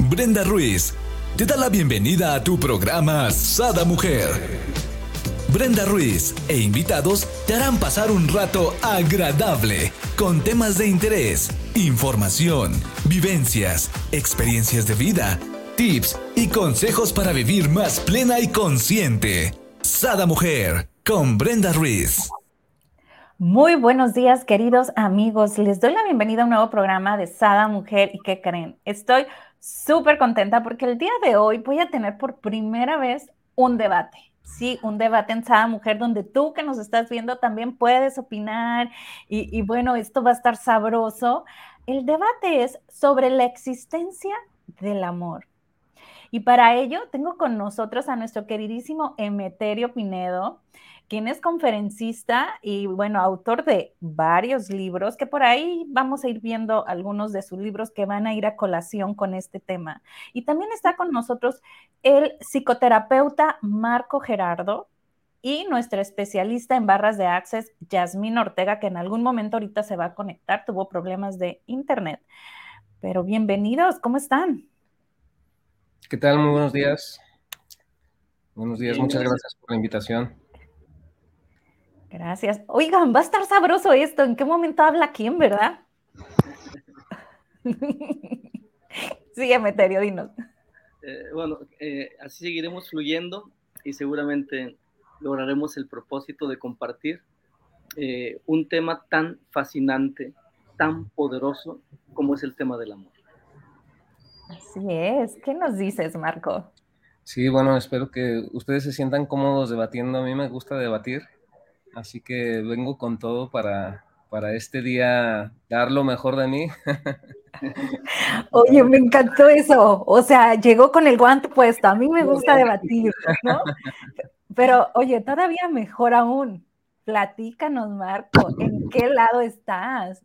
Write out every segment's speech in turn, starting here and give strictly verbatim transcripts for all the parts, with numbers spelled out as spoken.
Brenda Ruiz te da la bienvenida a tu programa Sada Mujer. Brenda Ruiz e invitados te harán pasar un rato agradable con temas de interés, información, vivencias, experiencias de vida, tips y consejos para vivir más plena y consciente. Sada Mujer con Brenda Ruiz. Muy buenos días, queridos amigos. Les doy la bienvenida a un nuevo programa de Sada Mujer. ¿Y qué creen? Estoy súper contenta porque el día de hoy voy a tener por primera vez un debate. Sí, un debate en Sada Mujer donde tú que nos estás viendo también puedes opinar. Y, y bueno, esto va a estar sabroso. El debate es sobre la existencia del amor. Y para ello tengo con nosotros a nuestro queridísimo Emeterio Pinedo, quien es conferencista y, bueno, autor de varios libros, que por ahí vamos a ir viendo algunos de sus libros que van a ir a colación con este tema. Y también está con nosotros el psicoterapeuta Marco Gerardo y nuestra especialista en barras de access, Yasmín Ortega, que en algún momento ahorita se va a conectar, tuvo problemas de internet. Pero bienvenidos, ¿cómo están? ¿Qué tal? Muy buenos días. Buenos días, muchas gracias por la invitación. Gracias. Oigan, va a estar sabroso esto. ¿En qué momento habla quién, verdad? Sí, Emeterio, dinos. Eh, bueno, eh, así seguiremos fluyendo y seguramente lograremos el propósito de compartir eh, un tema tan fascinante, tan poderoso como es el tema del amor. Así es. ¿Qué nos dices, Marco? Sí, bueno, espero que ustedes se sientan cómodos debatiendo. A mí me gusta debatir. Así que vengo con todo para, para este día dar lo mejor de mí. Oye, me encantó eso. O sea, llegó con el guante puesto. A mí me gusta debatir, ¿no? Pero, oye, todavía mejor aún. Platícanos, Marco, ¿en qué lado estás?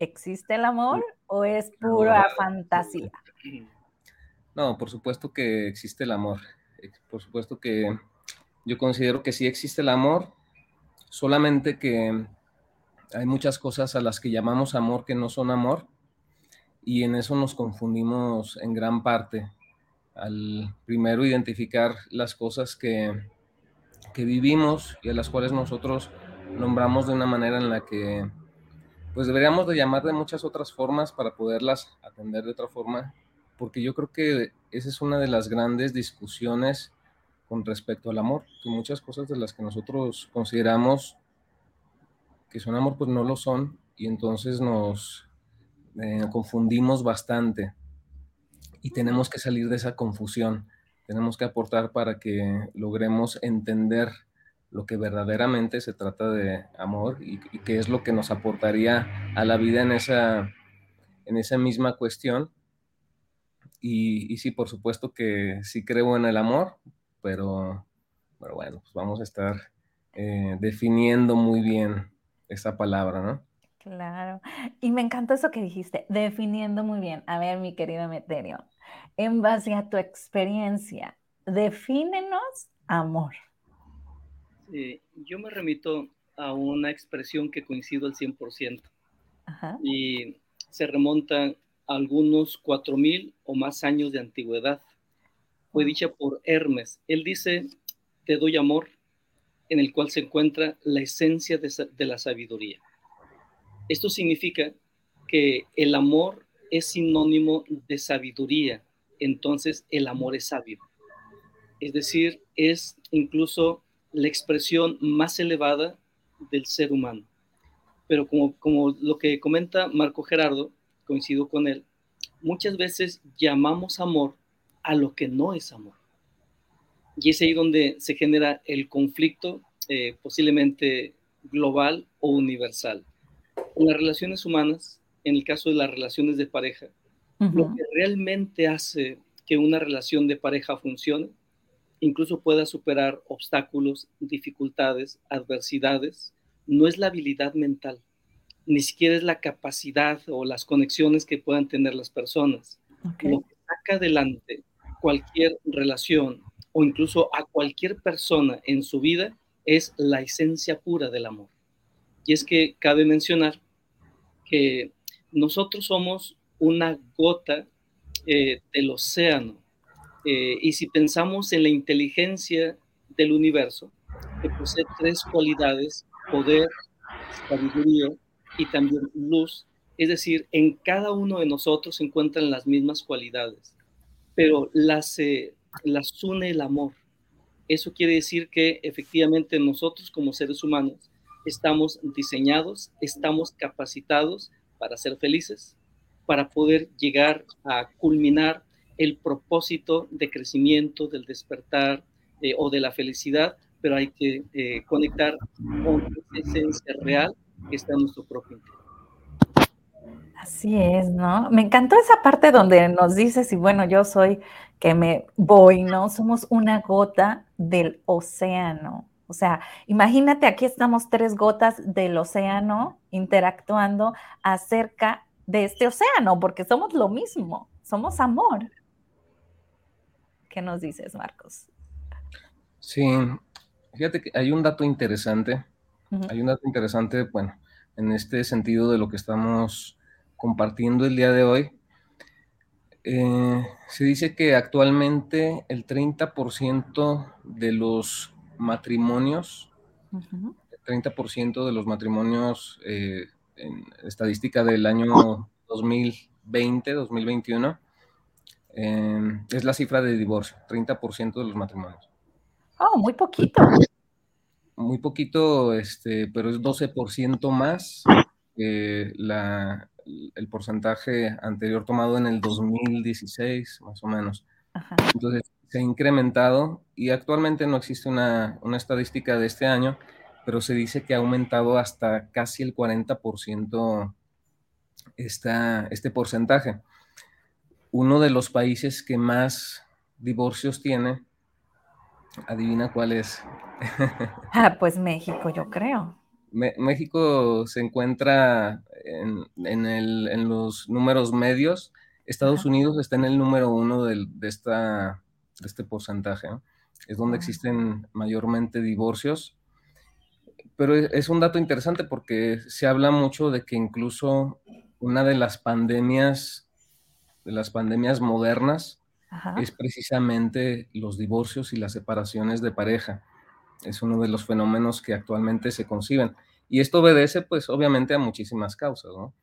¿Existe el amor o es pura fantasía? No, por supuesto que existe el amor. Por supuesto que yo considero que sí existe el amor. Solamente que hay muchas cosas a las que llamamos amor que no son amor, y en eso nos confundimos en gran parte. Al primero identificar las cosas que, que vivimos y a las cuales nosotros nombramos de una manera en la que pues deberíamos de llamar de muchas otras formas para poderlas atender de otra forma, porque yo creo que esa es una de las grandes discusiones con respecto al amor, que muchas cosas de las que nosotros consideramos que son amor, pues no lo son, y entonces nos eh, confundimos bastante, y tenemos que salir de esa confusión, tenemos que aportar para que logremos entender lo que verdaderamente se trata de amor, y, y qué es lo que nos aportaría a la vida en esa, en esa misma cuestión, y, y sí, por supuesto que sí creo en el amor, Pero, pero bueno, pues vamos a estar eh, definiendo muy bien esa palabra, ¿no? Claro. Y me encantó eso que dijiste, definiendo muy bien. A ver, mi querido Emeterio, en base a tu experiencia, defínenos amor. Sí, yo me remito a una expresión que coincido al cien por ciento. Ajá. Y se remonta a algunos cuatro mil o más años de antigüedad. Fue dicha por Hermes. Él dice, te doy amor, en el cual se encuentra la esencia de, de la sabiduría. Esto significa que el amor es sinónimo de sabiduría, entonces el amor es sabio. Es decir, es incluso la expresión más elevada del ser humano. Pero como, como lo que comenta Marco Gerardo, coincido con él, muchas veces llamamos amor a lo que no es amor. Y es ahí donde se genera el conflicto, eh, posiblemente global o universal. En las relaciones humanas, en el caso de las relaciones de pareja, uh-huh. Lo que realmente hace que una relación de pareja funcione, incluso pueda superar obstáculos, dificultades, adversidades, no es la habilidad mental, ni siquiera es la capacidad o las conexiones que puedan tener las personas. Okay. Lo que saca adelante cualquier relación o incluso a cualquier persona en su vida es la esencia pura del amor. Y es que cabe mencionar que nosotros somos una gota eh, del océano. Eh, y si pensamos en la inteligencia del universo, que posee tres cualidades: poder, sabiduría y también luz. Es decir, en cada uno de nosotros se encuentran las mismas cualidades, pero las, eh, las une el amor. Eso quiere decir que efectivamente nosotros como seres humanos estamos diseñados, estamos capacitados para ser felices, para poder llegar a culminar el propósito de crecimiento, del despertar eh, o de la felicidad, pero hay que eh, conectar con la esencia real que está en nuestro propio interior. Así es, ¿no? Me encantó esa parte donde nos dices, y bueno, yo soy que me voy, ¿no? Somos una gota del océano. O sea, imagínate, aquí estamos tres gotas del océano interactuando acerca de este océano, porque somos lo mismo, somos amor. ¿Qué nos dices, Marcos? Sí, fíjate que hay un dato interesante, uh-huh. hay un dato interesante, bueno, en este sentido de lo que estamos compartiendo el día de hoy. Eh, se dice que actualmente el treinta por ciento de los matrimonios, uh-huh. el treinta por ciento de los matrimonios eh, en estadística del año dos mil veinte, dos mil veintiuno, eh, es la cifra de divorcio, treinta por ciento de los matrimonios. Oh, muy poquito. Muy poquito, este, pero es doce por ciento más que la, el porcentaje anterior tomado en el dos mil dieciséis, más o menos. Ajá. Entonces, se ha incrementado y actualmente no existe una, una estadística de este año, pero se dice que ha aumentado hasta casi el cuarenta por ciento esta, este porcentaje. Uno de los países que más divorcios tiene, adivina cuál es. Ah, pues México, yo creo. Me- México se encuentra en, en, el, en los números medios. Estados Ajá. Unidos está en el número uno de, de, esta, de este porcentaje, ¿no? Es donde Ajá. existen mayormente divorcios. Pero es, es un dato interesante porque se habla mucho de que incluso una de las pandemias, de las pandemias modernas, Ajá. es precisamente los divorcios y las separaciones de pareja. Es uno de los fenómenos que actualmente se conciben. Y esto obedece, pues, obviamente a muchísimas causas, ¿no?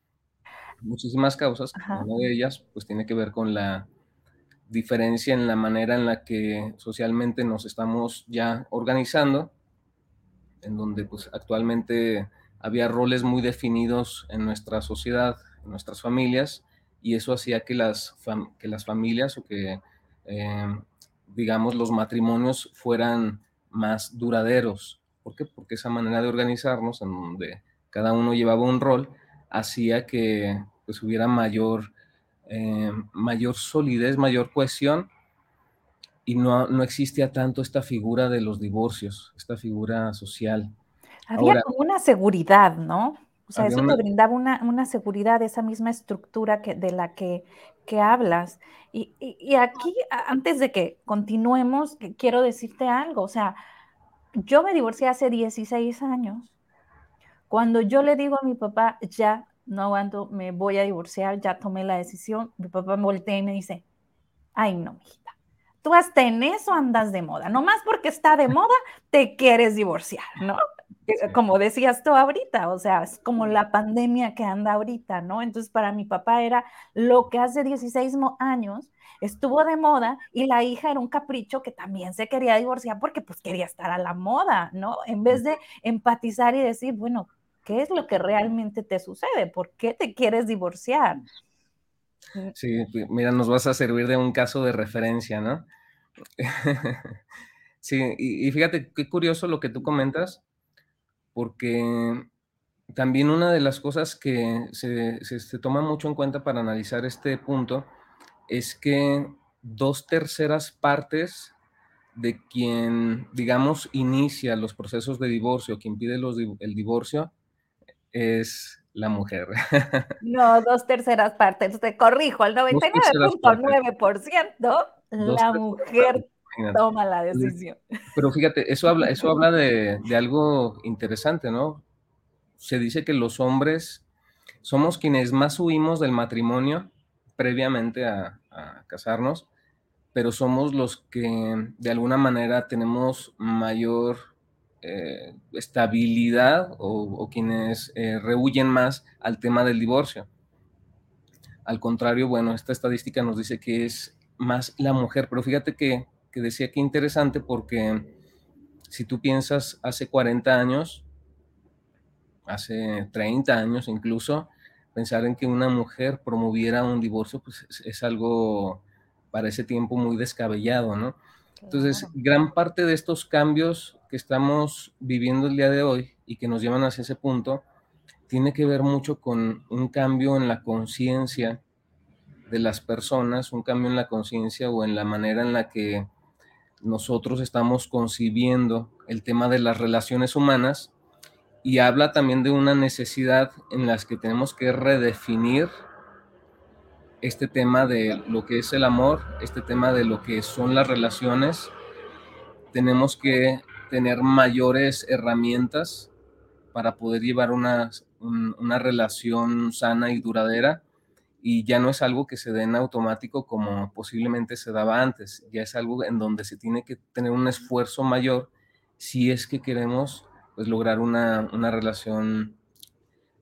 Muchísimas causas. Ajá. Una de ellas, pues, tiene que ver con la diferencia en la manera en la que socialmente nos estamos ya organizando, en donde, pues, actualmente había roles muy definidos en nuestra sociedad, en nuestras familias, y eso hacía que las, fam- que las familias o que, eh, digamos, los matrimonios fueran más duraderos. ¿Por qué? Porque esa manera de organizarnos, en donde cada uno llevaba un rol, hacía que pues, hubiera mayor, eh, mayor solidez, mayor cohesión, y no, no existía tanto esta figura de los divorcios, esta figura social. Había Ahora, como una seguridad, ¿no? O sea, eso una... te brindaba una, una seguridad, esa misma estructura que, de la que, que hablas. Y, y, y aquí, antes de que continuemos, quiero decirte algo. O sea, yo me divorcié hace dieciséis años. Cuando yo le digo a mi papá, ya no aguanto, me voy a divorciar, ya tomé la decisión, mi papá me voltea y me dice, ay, no, mijita, tú hasta en eso andas de moda. Nomás porque está de moda, te quieres divorciar, ¿no? Como decías tú ahorita, o sea, es como la pandemia que anda ahorita, ¿no? Entonces, para mi papá era lo que hace dieciséis años estuvo de moda y la hija era un capricho que también se quería divorciar porque pues quería estar a la moda, ¿no? En vez de empatizar y decir, bueno, ¿qué es lo que realmente te sucede? ¿Por qué te quieres divorciar? Sí, mira, nos vas a servir de un caso de referencia, ¿no? Sí, y, y fíjate, qué curioso lo que tú comentas, porque también una de las cosas que se, se, se toma mucho en cuenta para analizar este punto es que dos terceras partes de quien, digamos, inicia los procesos de divorcio, quien pide los, el divorcio, es la mujer. No, dos terceras partes, te corrijo, el noventa y nueve punto nueve por ciento la mujer toma la decisión. Pero fíjate, eso habla, eso habla de, de algo interesante, ¿no? Se dice que los hombres somos quienes más huimos del matrimonio previamente a, a casarnos, pero somos los que de alguna manera tenemos mayor eh, estabilidad o, o quienes eh, rehuyen más al tema del divorcio. Al contrario, bueno, esta estadística nos dice que es más la mujer, pero fíjate que, que decía que interesante porque si tú piensas hace cuarenta años, hace treinta años incluso, pensar en que una mujer promoviera un divorcio pues es, es algo para ese tiempo muy descabellado, ¿no? Entonces, claro, gran parte de estos cambios que estamos viviendo el día de hoy y que nos llevan hacia ese punto, tiene que ver mucho con un cambio en la conciencia de las personas, un cambio en la conciencia o en la manera en la que nosotros estamos concibiendo el tema de las relaciones humanas, y habla también de una necesidad en las que tenemos que redefinir este tema de lo que es el amor, este tema de lo que son las relaciones. Tenemos que tener mayores herramientas para poder llevar una, un, una relación sana y duradera, y ya no es algo que se dé en automático como posiblemente se daba antes, ya es algo en donde se tiene que tener un esfuerzo mayor si es que queremos pues, lograr una, una relación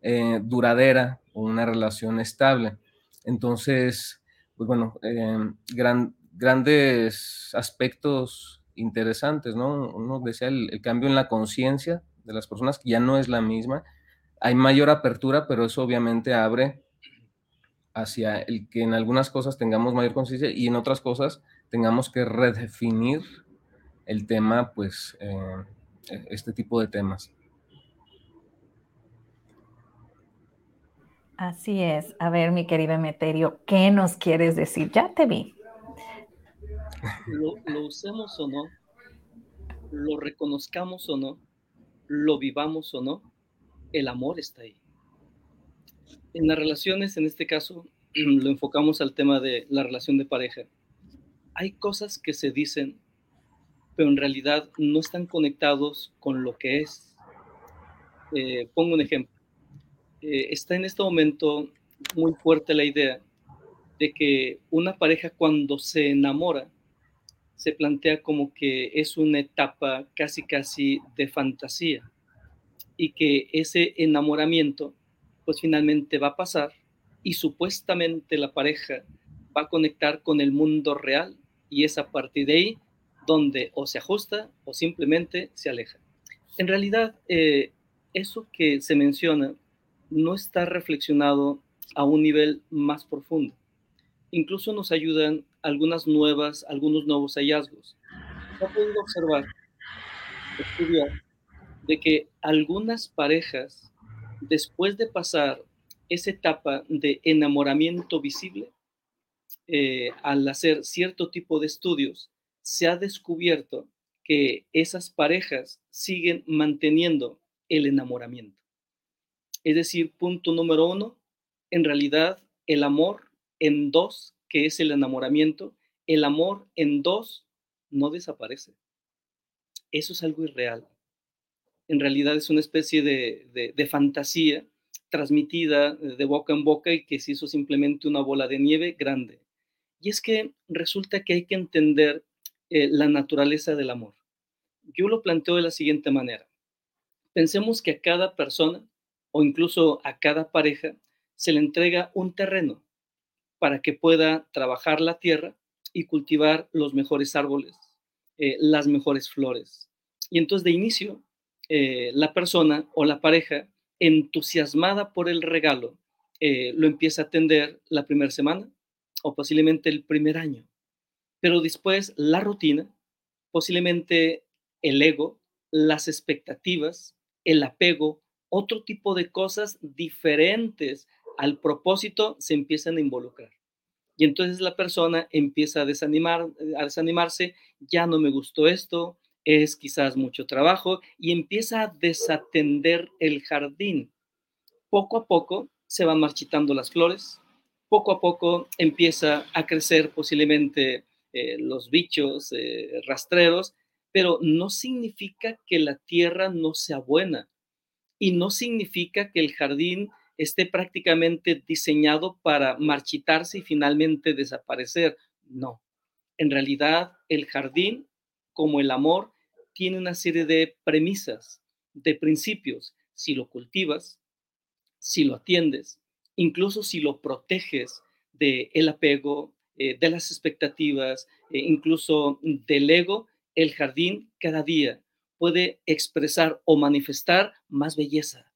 eh, duradera o una relación estable. Entonces, pues bueno, eh, gran, grandes aspectos interesantes, ¿no? Uno decía el, el cambio en la conciencia de las personas, que ya no es la misma, hay mayor apertura, pero eso obviamente abre hacia el que en algunas cosas tengamos mayor conciencia y en otras cosas tengamos que redefinir el tema, pues, eh, este tipo de temas. Así es. A ver, mi querido Emeterio, ¿qué nos quieres decir? Ya te vi. Lo, lo usemos o no, lo reconozcamos o no, lo vivamos o no, el amor está ahí. En las relaciones, en este caso, lo enfocamos al tema de la relación de pareja. Hay cosas que se dicen, pero en realidad no están conectados con lo que es. Eh, pongo un ejemplo. Eh, está en este momento muy fuerte la idea de que una pareja cuando se enamora, se plantea como que es una etapa casi casi de fantasía y que ese enamoramiento pues finalmente va a pasar y supuestamente la pareja va a conectar con el mundo real y es a partir de ahí donde o se ajusta o simplemente se aleja. En realidad eh, eso que se menciona no está reflexionado a un nivel más profundo. Incluso nos ayudan algunas nuevas, algunos nuevos hallazgos. Se ha podido observar, estudiar, de que algunas parejas, después de pasar esa etapa de enamoramiento visible, eh, al hacer cierto tipo de estudios, se ha descubierto que esas parejas siguen manteniendo el enamoramiento. Es decir, punto número uno, en realidad el amor en dos, que es el enamoramiento, el amor en dos no desaparece. Eso es algo irreal. En realidad es una especie de, de, de fantasía transmitida de boca en boca y que se hizo simplemente una bola de nieve grande. Y es que resulta que hay que entender eh, la naturaleza del amor. Yo lo planteo de la siguiente manera. Pensemos que a cada persona o incluso a cada pareja se le entrega un terreno para que pueda trabajar la tierra y cultivar los mejores árboles, eh, las mejores flores. Y entonces de inicio, eh, la persona o la pareja, entusiasmada por el regalo, eh, lo empieza a atender la primera semana o posiblemente el primer año. Pero después la rutina, posiblemente el ego, las expectativas, el apego, otro tipo de cosas diferentes al propósito se empiezan a involucrar. Y entonces la persona empieza a, desanimar, a desanimarse, ya no me gustó esto, es quizás mucho trabajo, y empieza a desatender el jardín. Poco a poco se van marchitando las flores, poco a poco empieza a crecer posiblemente eh, los bichos eh, rastreros, pero no significa que la tierra no sea buena, y no significa que el jardín esté prácticamente diseñado para marchitarse y finalmente desaparecer. No, en realidad el jardín, como el amor, tiene una serie de premisas, de principios. Si lo cultivas, si lo atiendes, incluso si lo proteges del apego, eh, de las expectativas, eh, incluso del ego, el jardín cada día puede expresar o manifestar más belleza.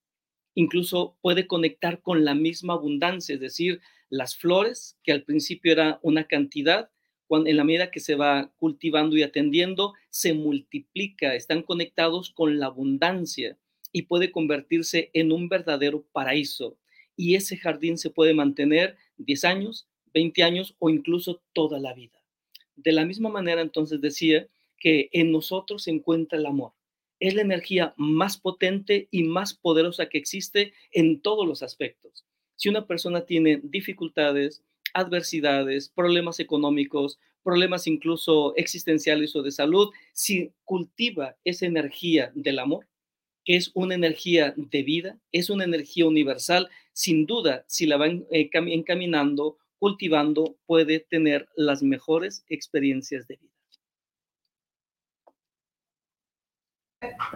Incluso puede conectar con la misma abundancia, es decir, las flores, que al principio era una cantidad, cuando en la medida que se va cultivando y atendiendo, se multiplica, están conectados con la abundancia y puede convertirse en un verdadero paraíso. Y ese jardín se puede mantener diez años, veinte años o incluso toda la vida. De la misma manera, entonces decía que en nosotros se encuentra el amor. Es la energía más potente y más poderosa que existe en todos los aspectos. Si una persona tiene dificultades, adversidades, problemas económicos, problemas incluso existenciales o de salud, si cultiva esa energía del amor, que es una energía de vida, es una energía universal, sin duda, si la van encaminando, cultivando, puede tener las mejores experiencias de vida.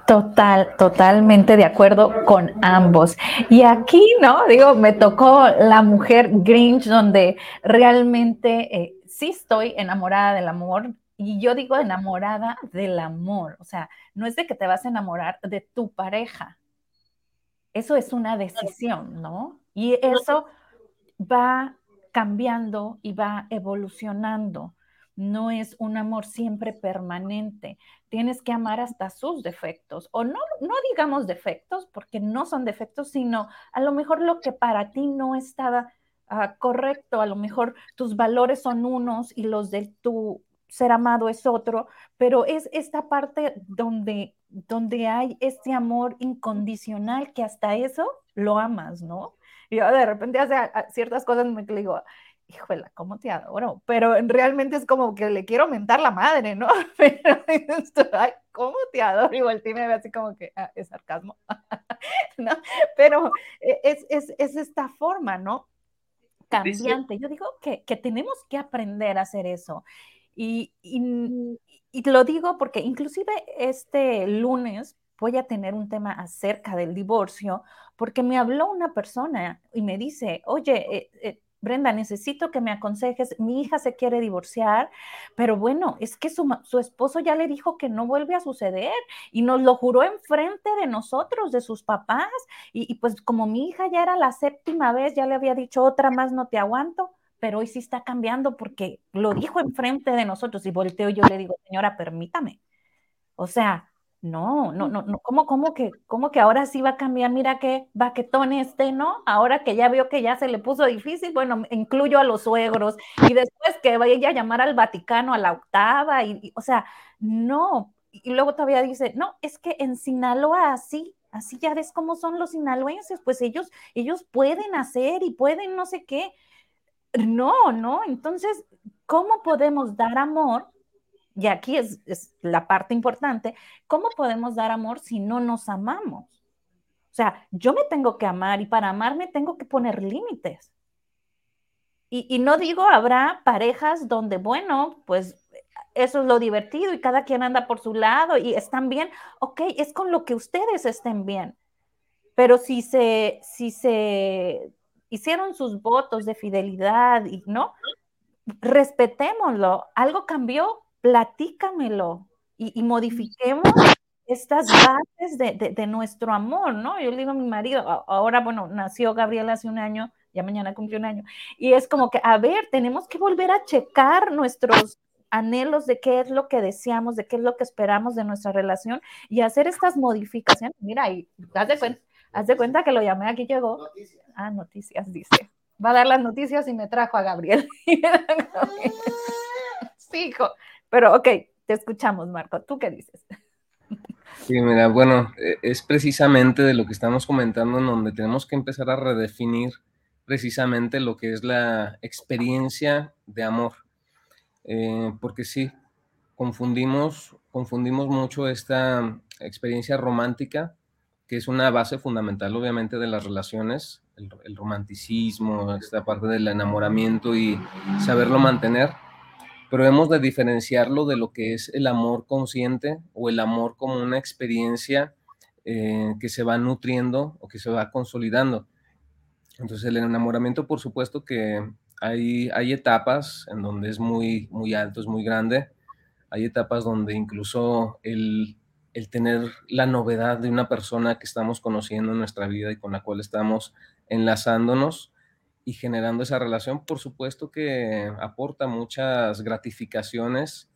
Total, totalmente de acuerdo con ambos. Y aquí, ¿no? Digo, me tocó la mujer Grinch, donde realmente eh, sí estoy enamorada del amor. Y yo digo enamorada del amor. O sea, no es de que te vas a enamorar de tu pareja. Eso es una decisión, ¿no? Y eso va cambiando y va evolucionando. No es un amor siempre permanente. Tienes que amar hasta sus defectos, o no, no digamos defectos, porque no son defectos, sino a lo mejor lo que para ti no estaba uh, correcto, a lo mejor tus valores son unos y los de tu ser amado es otro, pero es esta parte donde, donde hay este amor incondicional que hasta eso lo amas, ¿no? Y yo de repente hace ciertas cosas me digo, híjole, cómo te adoro, pero realmente es como que le quiero mentar la madre, ¿no? Pero esto, ay, cómo te adoro, igual tiene así como que, ah, es sarcasmo, ¿no? Pero es, es, es esta forma, ¿no? Cambiante. Yo digo que, que tenemos que aprender a hacer eso. Y, y, y lo digo porque inclusive este lunes voy a tener un tema acerca del divorcio, porque me habló una persona y me dice, oye, eh, eh, Brenda, necesito que me aconsejes, mi hija se quiere divorciar, pero bueno, es que su, su esposo ya le dijo que no vuelve a suceder y nos lo juró enfrente de nosotros, de sus papás, y, y pues como mi hija ya era la séptima vez, ya le había dicho otra más, no te aguanto, pero hoy sí está cambiando porque lo dijo enfrente de nosotros y volteo y yo le digo, señora, permítame, o sea, no, no, no, no. ¿Cómo, cómo que, cómo que ahora sí va a cambiar? Mira qué baquetón este, ¿no? Ahora que ya veo que ya se le puso difícil, bueno, incluyo a los suegros, y después que vaya a llamar al Vaticano a la octava, y, y o sea, no, y luego todavía dice, no, es que en Sinaloa así, así ya ves cómo son los sinaloenses, pues ellos, ellos pueden hacer y pueden no sé qué, no, no, entonces, ¿cómo podemos dar amor? Y aquí es, es la parte importante, ¿cómo podemos dar amor si no nos amamos? O sea, yo me tengo que amar y para amarme tengo que poner límites. Y, y no digo, habrá parejas donde, bueno, pues eso es lo divertido y cada quien anda por su lado y están bien. Ok, es con lo que ustedes estén bien. Pero si se, si se hicieron sus votos de fidelidad, y ¿no? Respetémoslo. Algo cambió. Platícamelo y, y modifiquemos estas bases de, de, de nuestro amor, ¿no? Yo le digo a mi marido, ahora, bueno, nació Gabriel hace un año, ya mañana cumplió un año, y es como que, a ver, tenemos que volver a checar nuestros anhelos de qué es lo que deseamos, de qué es lo que esperamos de nuestra relación y hacer estas modificaciones. Mira, y haz de cuenta, haz de cuenta que lo llamé, aquí llegó. Noticias. Ah, noticias, dice. Va a dar las noticias y me trajo a Gabriel. Sí, hijo. Pero, ok, te escuchamos, Marco. ¿Tú qué dices? Sí, mira, bueno, es precisamente de lo que estamos comentando en donde tenemos que empezar a redefinir precisamente lo que es la experiencia de amor. Eh, porque sí, confundimos, confundimos mucho esta experiencia romántica, que es una base fundamental, obviamente, de las relaciones, el, el romanticismo, esta parte del enamoramiento y saberlo mantener, pero hemos de diferenciarlo de lo que es el amor consciente o el amor como una experiencia eh, que se va nutriendo o que se va consolidando. Entonces el enamoramiento, por supuesto que hay, hay etapas en donde es muy, muy alto, es muy grande. Hay etapas donde incluso el, el tener la novedad de una persona que estamos conociendo en nuestra vida y con la cual estamos enlazándonos y generando esa relación, por supuesto que aporta muchas gratificaciones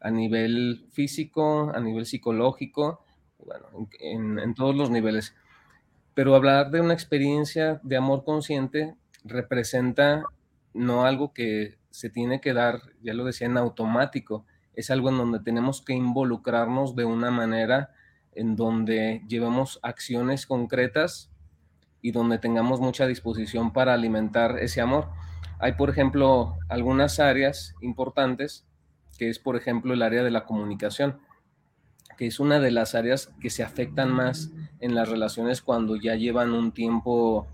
a nivel físico, a nivel psicológico, bueno, en, en todos los niveles. Pero hablar de una experiencia de amor consciente representa no algo que se tiene que dar, ya lo decía, en automático. Es algo en donde tenemos que involucrarnos de una manera en donde llevemos acciones concretas y donde tengamos mucha disposición para alimentar ese amor. Hay, por ejemplo, algunas áreas importantes, que es, por ejemplo, el área de la comunicación, que es una de las áreas que se afectan más en las relaciones cuando ya llevan un tiempo,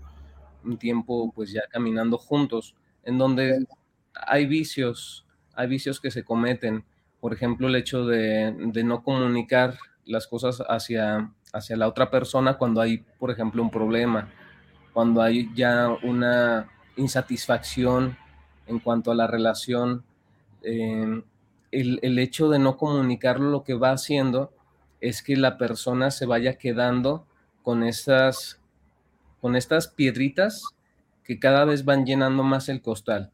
un tiempo pues ya caminando juntos, en donde hay vicios, hay vicios que se cometen. Por ejemplo, el hecho de, de no comunicar las cosas hacia, hacia la otra persona cuando hay, por ejemplo, un problema, cuando hay ya una insatisfacción en cuanto a la relación. Eh, el, el hecho de no comunicarlo lo que va haciendo es que la persona se vaya quedando con estas, con estas piedritas que cada vez van llenando más el costal.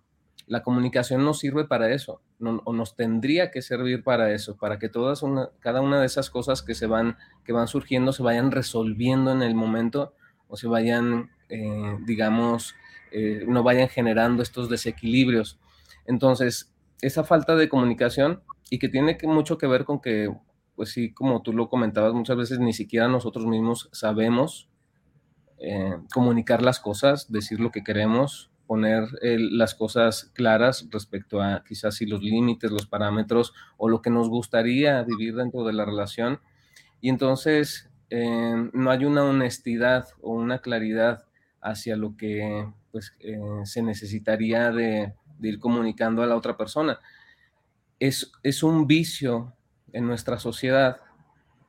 La comunicación nos sirve para eso, no, o nos tendría que servir para eso, para que todas una, cada una de esas cosas que se van, que van surgiendo se vayan resolviendo en el momento o se vayan, eh, digamos, eh, no vayan generando estos desequilibrios. Entonces, esa falta de comunicación y que tiene que, mucho que ver con que, pues sí, como tú lo comentabas, muchas veces ni siquiera nosotros mismos sabemos eh, comunicar las cosas, decir lo que queremos, poner eh, las cosas claras respecto a quizás si los límites, los parámetros o lo que nos gustaría vivir dentro de la relación. Y entonces eh, no hay una honestidad o una claridad hacia lo que pues, eh, se necesitaría de, de ir comunicando a la otra persona. Es, es un vicio en nuestra sociedad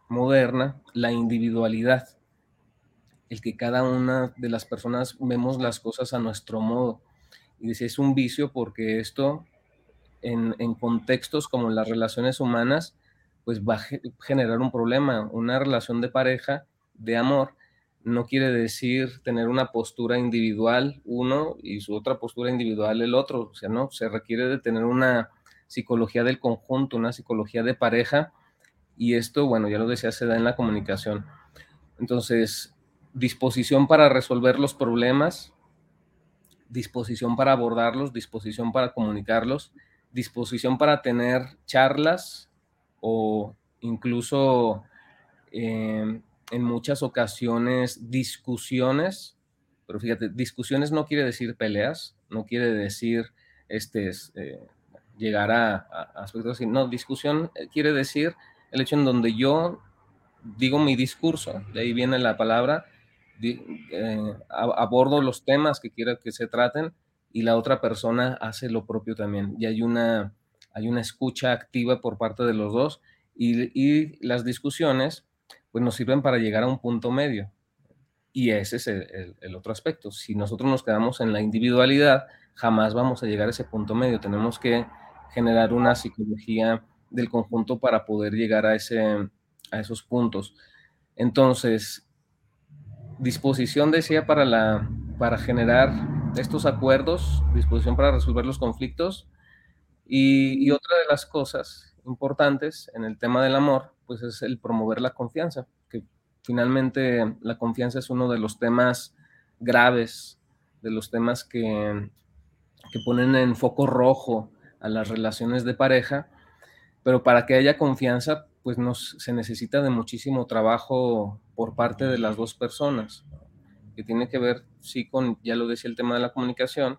moderna la individualidad. El que cada una de las personas vemos las cosas a nuestro modo. Y dice, es un vicio porque esto, en, en contextos como las relaciones humanas, pues va a generar un problema. Una relación de pareja, de amor, no quiere decir tener una postura individual uno y su otra postura individual el otro. O sea, no, se requiere de tener una psicología del conjunto, una psicología de pareja. Y esto, bueno, ya lo decía, se da en la comunicación. Entonces, disposición para resolver los problemas, disposición para abordarlos, disposición para comunicarlos, disposición para tener charlas o incluso eh, en muchas ocasiones discusiones, pero fíjate, discusiones no quiere decir peleas, no quiere decir este, eh, llegar a, a aspectos así, no, discusión quiere decir el hecho en donde yo digo mi discurso, de ahí viene la palabra. Eh, abordo los temas que quiera que se traten y la otra persona hace lo propio también y hay una, hay una escucha activa por parte de los dos y, y las discusiones pues nos sirven para llegar a un punto medio y ese es el, el, el otro aspecto. Si nosotros nos quedamos en la individualidad jamás vamos a llegar a ese punto medio. Tenemos que generar una psicología del conjunto para poder llegar a, ese, a esos puntos. Entonces disposición, decía, para, la, para generar estos acuerdos, disposición para resolver los conflictos y, y otra de las cosas importantes en el tema del amor, pues es el promover la confianza, que finalmente la confianza es uno de los temas graves, de los temas que, que ponen en foco rojo a las relaciones de pareja, pero para que haya confianza, pues nos, se necesita de muchísimo trabajo por parte de las dos personas, que tiene que ver, sí, con, ya lo decía, el tema de la comunicación,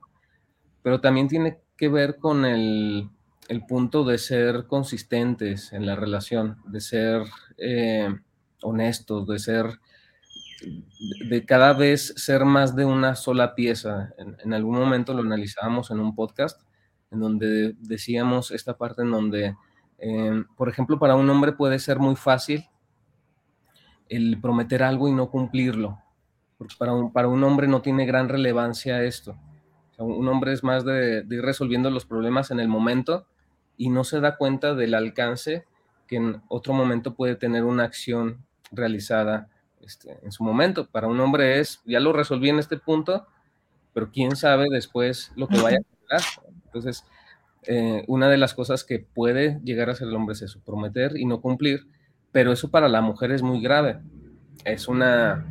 pero también tiene que ver con el, el punto de ser consistentes en la relación, de ser eh, honestos, de ser de cada vez ser más de una sola pieza. En, en algún momento lo analizábamos en un podcast en donde decíamos esta parte en donde, eh, por ejemplo, para un hombre puede ser muy fácil el prometer algo y no cumplirlo, porque para un, para un hombre no tiene gran relevancia esto. O sea, un hombre es más de, de ir resolviendo los problemas en el momento y no se da cuenta del alcance que en otro momento puede tener una acción realizada este, en su momento. Para un hombre es, ya lo resolví en este punto, pero quién sabe después lo que vaya a hacer. Entonces, eh, una de las cosas que puede llegar a hacer el hombre es eso, prometer y no cumplir, pero eso para la mujer es muy grave. Es una,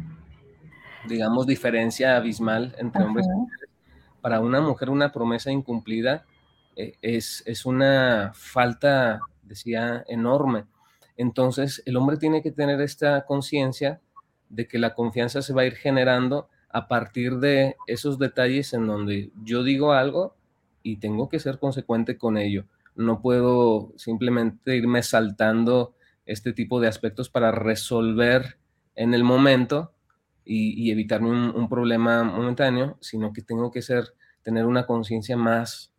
digamos, diferencia abismal entre Ajá. hombres y mujeres. Para una mujer una promesa incumplida eh, es, es una falta, decía, enorme. Entonces, el hombre tiene que tener esta conciencia de que la confianza se va a ir generando a partir de esos detalles en donde yo digo algo y tengo que ser consecuente con ello. No puedo simplemente irme saltando este tipo de aspectos para resolver en el momento y, y evitarme un, un problema momentáneo, sino que tengo que ser, tener una conciencia más,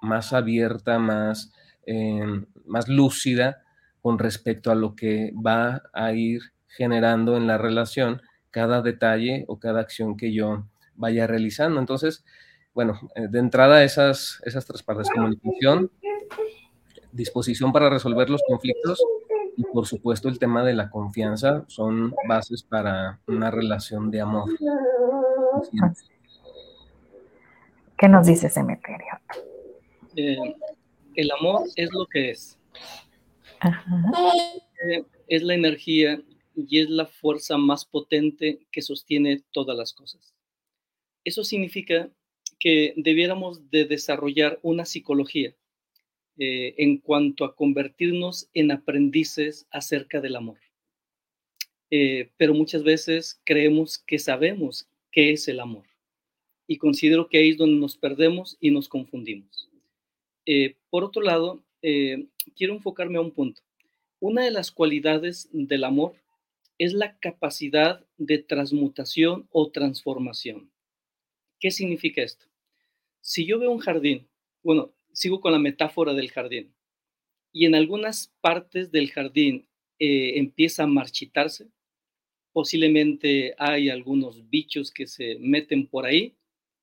más abierta, más, eh, más lúcida con respecto a lo que va a ir generando en la relación cada detalle o cada acción que yo vaya realizando. Entonces, bueno, de entrada esas, esas tres partes: comunicación, disposición para resolver los conflictos y, por supuesto, el tema de la confianza son bases para una relación de amor. ¿Qué nos dice Emeterio? Eh, el amor es lo que es. Ajá. Eh, es la energía y es la fuerza más potente que sostiene todas las cosas. Eso significa que debiéramos de desarrollar una psicología eh, en cuanto a convertirnos en aprendices acerca del amor. Eh, pero muchas veces creemos que sabemos qué es el amor y considero que ahí es donde nos perdemos y nos confundimos. Eh, por otro lado, Eh, quiero enfocarme a un punto. Una de las cualidades del amor es la capacidad de transmutación o transformación. ¿Qué significa esto? Si yo veo un jardín, bueno, sigo con la metáfora del jardín, y en algunas partes del jardín eh, empieza a marchitarse, posiblemente hay algunos bichos que se meten por ahí,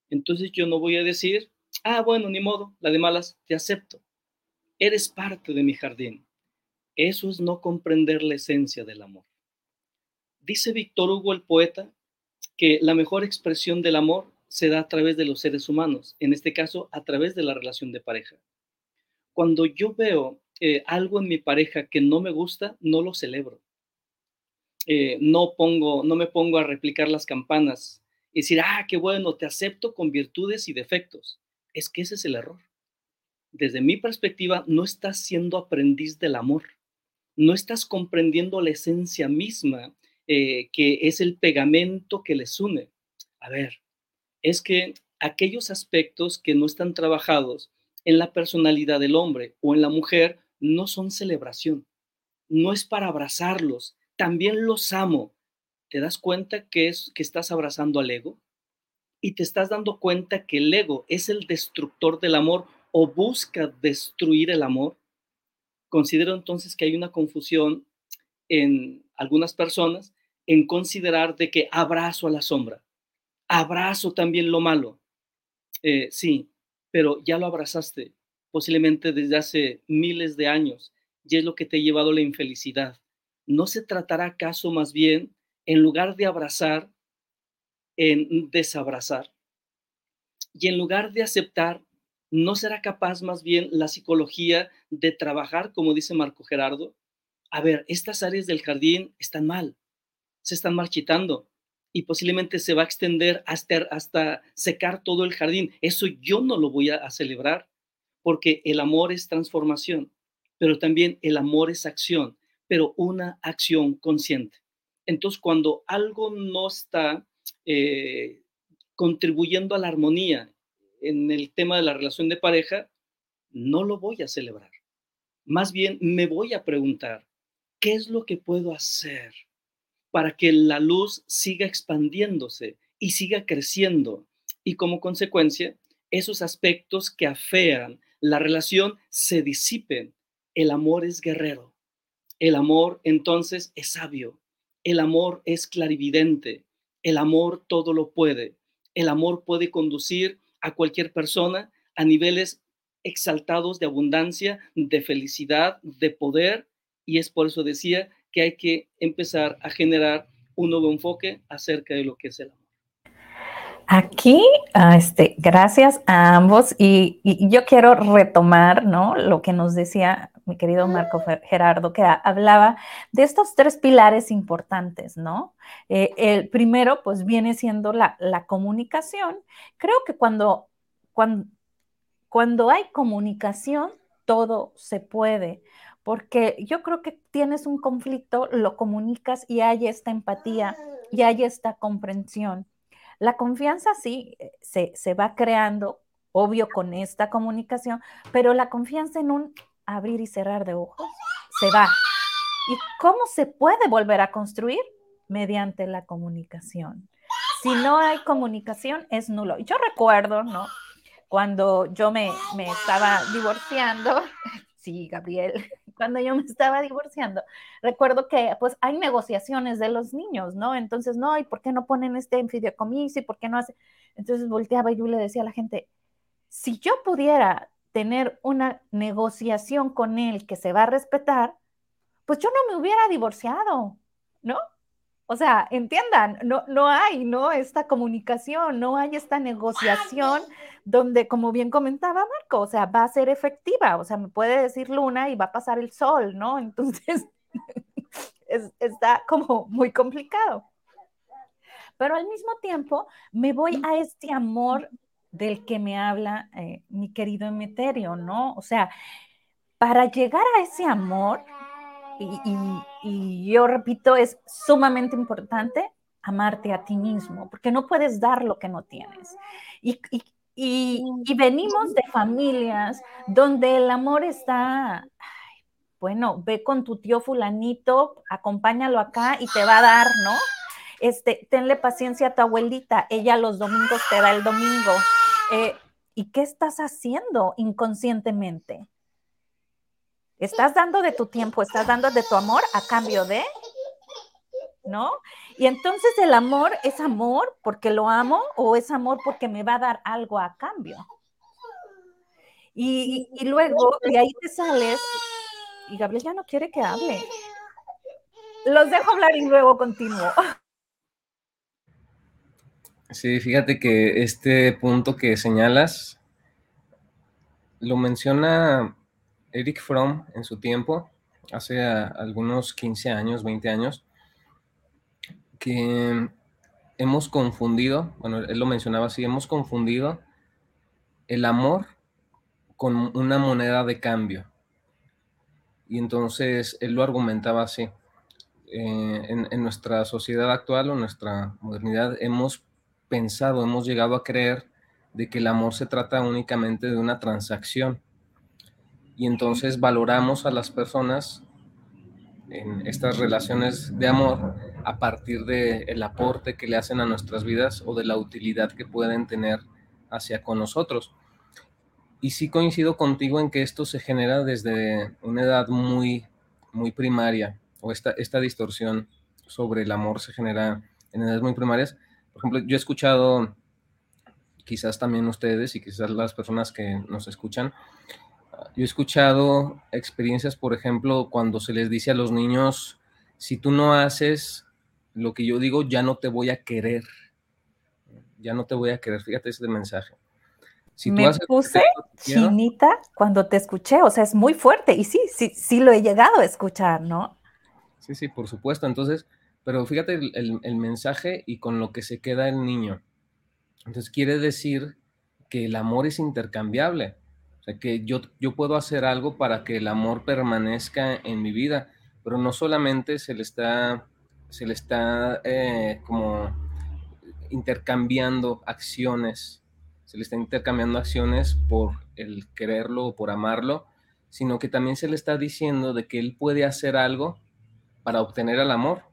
entonces yo no voy a decir, ah, bueno, ni modo, la de malas, te acepto. Eres parte de mi jardín. Eso es no comprender la esencia del amor. Dice Víctor Hugo, el poeta, que la mejor expresión del amor se da a través de los seres humanos, en este caso a través de la relación de pareja. Cuando yo veo eh, algo en mi pareja que no me gusta, no lo celebro. Eh, no, pongo, no me pongo a replicar las campanas y decir, ah, qué bueno, te acepto con virtudes y defectos. Es que ese es el error. Desde mi perspectiva, no estás siendo aprendiz del amor. No estás comprendiendo la esencia misma, eh, que es el pegamento que les une. A ver, es que aquellos aspectos que no están trabajados en la personalidad del hombre o en la mujer no son celebración. No es para abrazarlos. También los amo. ¿Te das cuenta que, es, que estás abrazando al ego? Y te estás dando cuenta que el ego es el destructor del amor o busca destruir el amor. Considero entonces que hay una confusión en algunas personas en considerar de que abrazo a la sombra, abrazo también lo malo. Eh, sí, pero ya lo abrazaste posiblemente desde hace miles de años y es lo que te ha llevado a la infelicidad. ¿No se tratará acaso más bien, en lugar de abrazar, en desabrazar? Y en lugar de aceptar, ¿no será capaz más bien la psicología de trabajar, como dice Marco Gerardo? A ver, estas áreas del jardín están mal, se están marchitando y posiblemente se va a extender hasta, hasta secar todo el jardín. Eso yo no lo voy a, a celebrar, porque el amor es transformación, pero también el amor es acción, pero una acción consciente. Entonces, cuando algo no está eh, contribuyendo a la armonía, en el tema de la relación de pareja, no lo voy a celebrar. Más bien me voy a preguntar, ¿qué es lo que puedo hacer? para que la luz siga expandiéndose y siga creciendo. Y como consecuencia, esos aspectos que afean la relación se disipen. El amor es guerrero. El amor, entonces, es sabio. El amor es clarividente. El amor todo lo puede. El amor puede conducir a cualquier persona a niveles exaltados de abundancia, de felicidad, de poder. Y es por eso decía que hay que empezar a generar un nuevo enfoque acerca de lo que es el amor. Aquí, este, gracias a ambos. Y, y yo quiero retomar, ¿no?, lo que nos decía mi querido Marco Gerardo, que hablaba de estos tres pilares importantes, ¿no? Eh, el primero, pues, viene siendo la, la comunicación. Creo que cuando, cuando, cuando hay comunicación, todo se puede, porque yo creo que tienes un conflicto, lo comunicas y hay esta empatía y hay esta comprensión. La confianza sí se, se va creando, obvio, con esta comunicación, pero la confianza en un abrir y cerrar de ojos se va. ¿Y cómo se puede volver a construir? Mediante la comunicación. Si no hay comunicación, es nulo. Yo recuerdo, ¿no?, cuando yo me, me estaba divorciando, sí, Gabriel, cuando yo me estaba divorciando, recuerdo que pues hay negociaciones de los niños, ¿no? Entonces, no, ¿y por qué no ponen este en fideicomiso? ¿Y por qué no hace? Entonces volteaba y yo le decía a la gente, si yo pudiera tener una negociación con él que se va a respetar, pues yo no me hubiera divorciado, ¿no? O sea, entiendan, no, no hay, ¿no?, esta comunicación, no hay esta negociación donde, como bien comentaba Marco, o sea, va a ser efectiva, o sea, me puede decir luna y va a pasar el sol, ¿no? Entonces, es, está como muy complicado. Pero al mismo tiempo, me voy a este amor del que me habla eh, mi querido Emeterio, ¿no? O sea, para llegar a ese amor, y, y, y yo repito, es sumamente importante amarte a ti mismo, porque no puedes dar lo que no tienes. Y, y, y, y venimos de familias donde el amor está, ay, bueno, ve con tu tío fulanito, acompáñalo acá y te va a dar, ¿no? Este, tenle paciencia a tu abuelita, ella los domingos te da el domingo. Eh, ¿Y qué estás haciendo inconscientemente? Estás dando de tu tiempo, estás dando de tu amor a cambio de, ¿no? Y entonces el amor es amor porque lo amo o es amor porque me va a dar algo a cambio. Y, y, y luego, y ahí te sales, y Gabriel ya no quiere que hable. Los dejo hablar y luego continúo. Sí, fíjate que este punto que señalas lo menciona Eric Fromm en su tiempo, hace algunos quince años, veinte años, que hemos confundido, bueno, él lo mencionaba así, hemos confundido el amor con una moneda de cambio. Y entonces él lo argumentaba así. Eh, en, en nuestra sociedad actual o nuestra modernidad hemos pensado, hemos llegado a creer de que el amor se trata únicamente de una transacción y entonces valoramos a las personas en estas relaciones de amor a partir del aporte que le hacen a nuestras vidas o de la utilidad que pueden tener hacia con nosotros. Y sí coincido contigo en que esto se genera desde una edad muy, muy primaria. O esta, esta distorsión sobre el amor se genera en edades muy primarias. Por ejemplo, yo he escuchado, quizás también ustedes y quizás las personas que nos escuchan, yo he escuchado experiencias, por ejemplo, cuando se les dice a los niños, si tú no haces lo que yo digo, ya no te voy a querer. Ya no te voy a querer. Fíjate ese mensaje. Si Me puse quiero, chinita cuando te escuché. O sea, es muy fuerte. Y sí, sí, sí lo he llegado a escuchar, ¿no? Sí, sí, por supuesto. Entonces, pero fíjate el, el, el mensaje y con lo que se queda el niño. Entonces, quiere decir que el amor es intercambiable. O sea, que yo, yo puedo hacer algo para que el amor permanezca en mi vida, pero no solamente se le está, se le está eh, como intercambiando acciones, se le está intercambiando acciones por el quererlo o por amarlo, sino que también se le está diciendo de que él puede hacer algo para obtener el amor.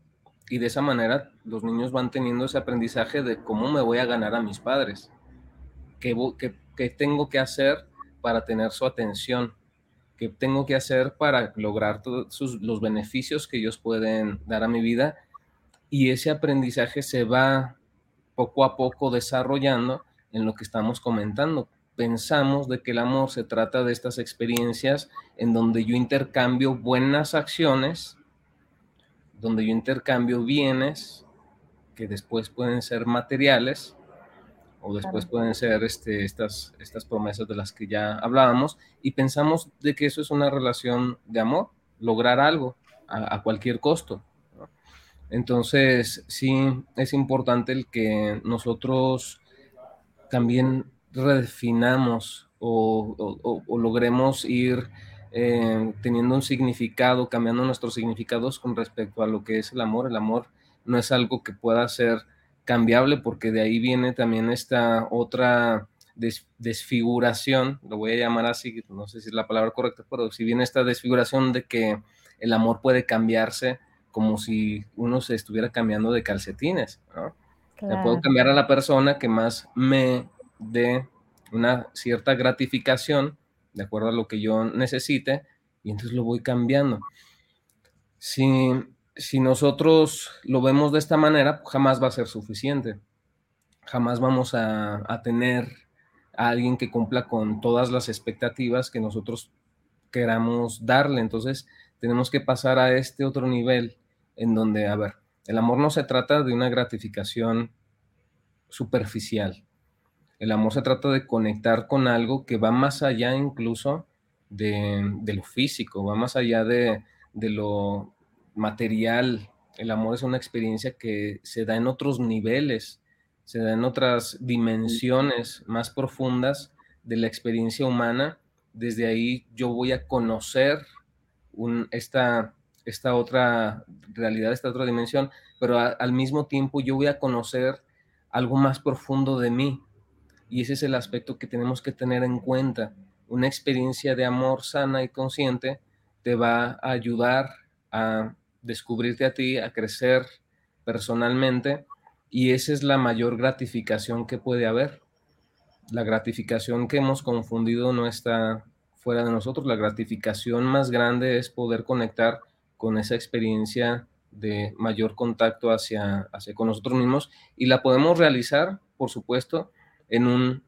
Y de esa manera los niños van teniendo ese aprendizaje de cómo me voy a ganar a mis padres, qué, qué, qué tengo que hacer para tener su atención, qué tengo que hacer para lograr todos sus, los beneficios que ellos pueden dar a mi vida. Y ese aprendizaje se va poco a poco desarrollando en lo que estamos comentando. Pensamos de que el amor se trata de estas experiencias en donde yo intercambio buenas acciones, donde yo intercambio bienes que después pueden ser materiales o después pueden ser este, estas, estas promesas de las que ya hablábamos, y pensamos de que eso es una relación de amor, lograr algo a, a cualquier costo, ¿no? Entonces sí es importante el que nosotros también redefinamos o, o, o logremos ir eh, teniendo un significado, cambiando nuestros significados con respecto a lo que es el amor. El amor no es algo que pueda ser cambiable, porque de ahí viene también esta otra des, desfiguración, lo voy a llamar así, no sé si es la palabra correcta, pero si viene esta desfiguración de que el amor puede cambiarse como si uno se estuviera cambiando de calcetines, ¿no? Claro. O sea, puedo cambiar a la persona que más me de una cierta gratificación, de acuerdo a lo que yo necesite, y entonces lo voy cambiando. Si, si nosotros lo vemos de esta manera, jamás va a ser suficiente. Jamás vamos a, a tener a alguien que cumpla con todas las expectativas que nosotros queramos darle. Entonces, tenemos que pasar a este otro nivel en donde, a ver, el amor no se trata de una gratificación superficial. El amor se trata de conectar con algo que va más allá incluso de, de lo físico, va más allá de, de lo material. El amor es una experiencia que se da en otros niveles, se da en otras dimensiones más profundas de la experiencia humana. Desde ahí yo voy a conocer un, esta, esta otra realidad, esta otra dimensión, pero a, al mismo tiempo yo voy a conocer algo más profundo de mí. Y ese es el aspecto que tenemos que tener en cuenta. Una experiencia de amor sana y consciente te va a ayudar a descubrirte a ti, a crecer personalmente, y esa es la mayor gratificación que puede haber. La gratificación que hemos confundido no está fuera de nosotros. La gratificación más grande es poder conectar con esa experiencia de mayor contacto hacia, hacia con nosotros mismos, y la podemos realizar, por supuesto, en un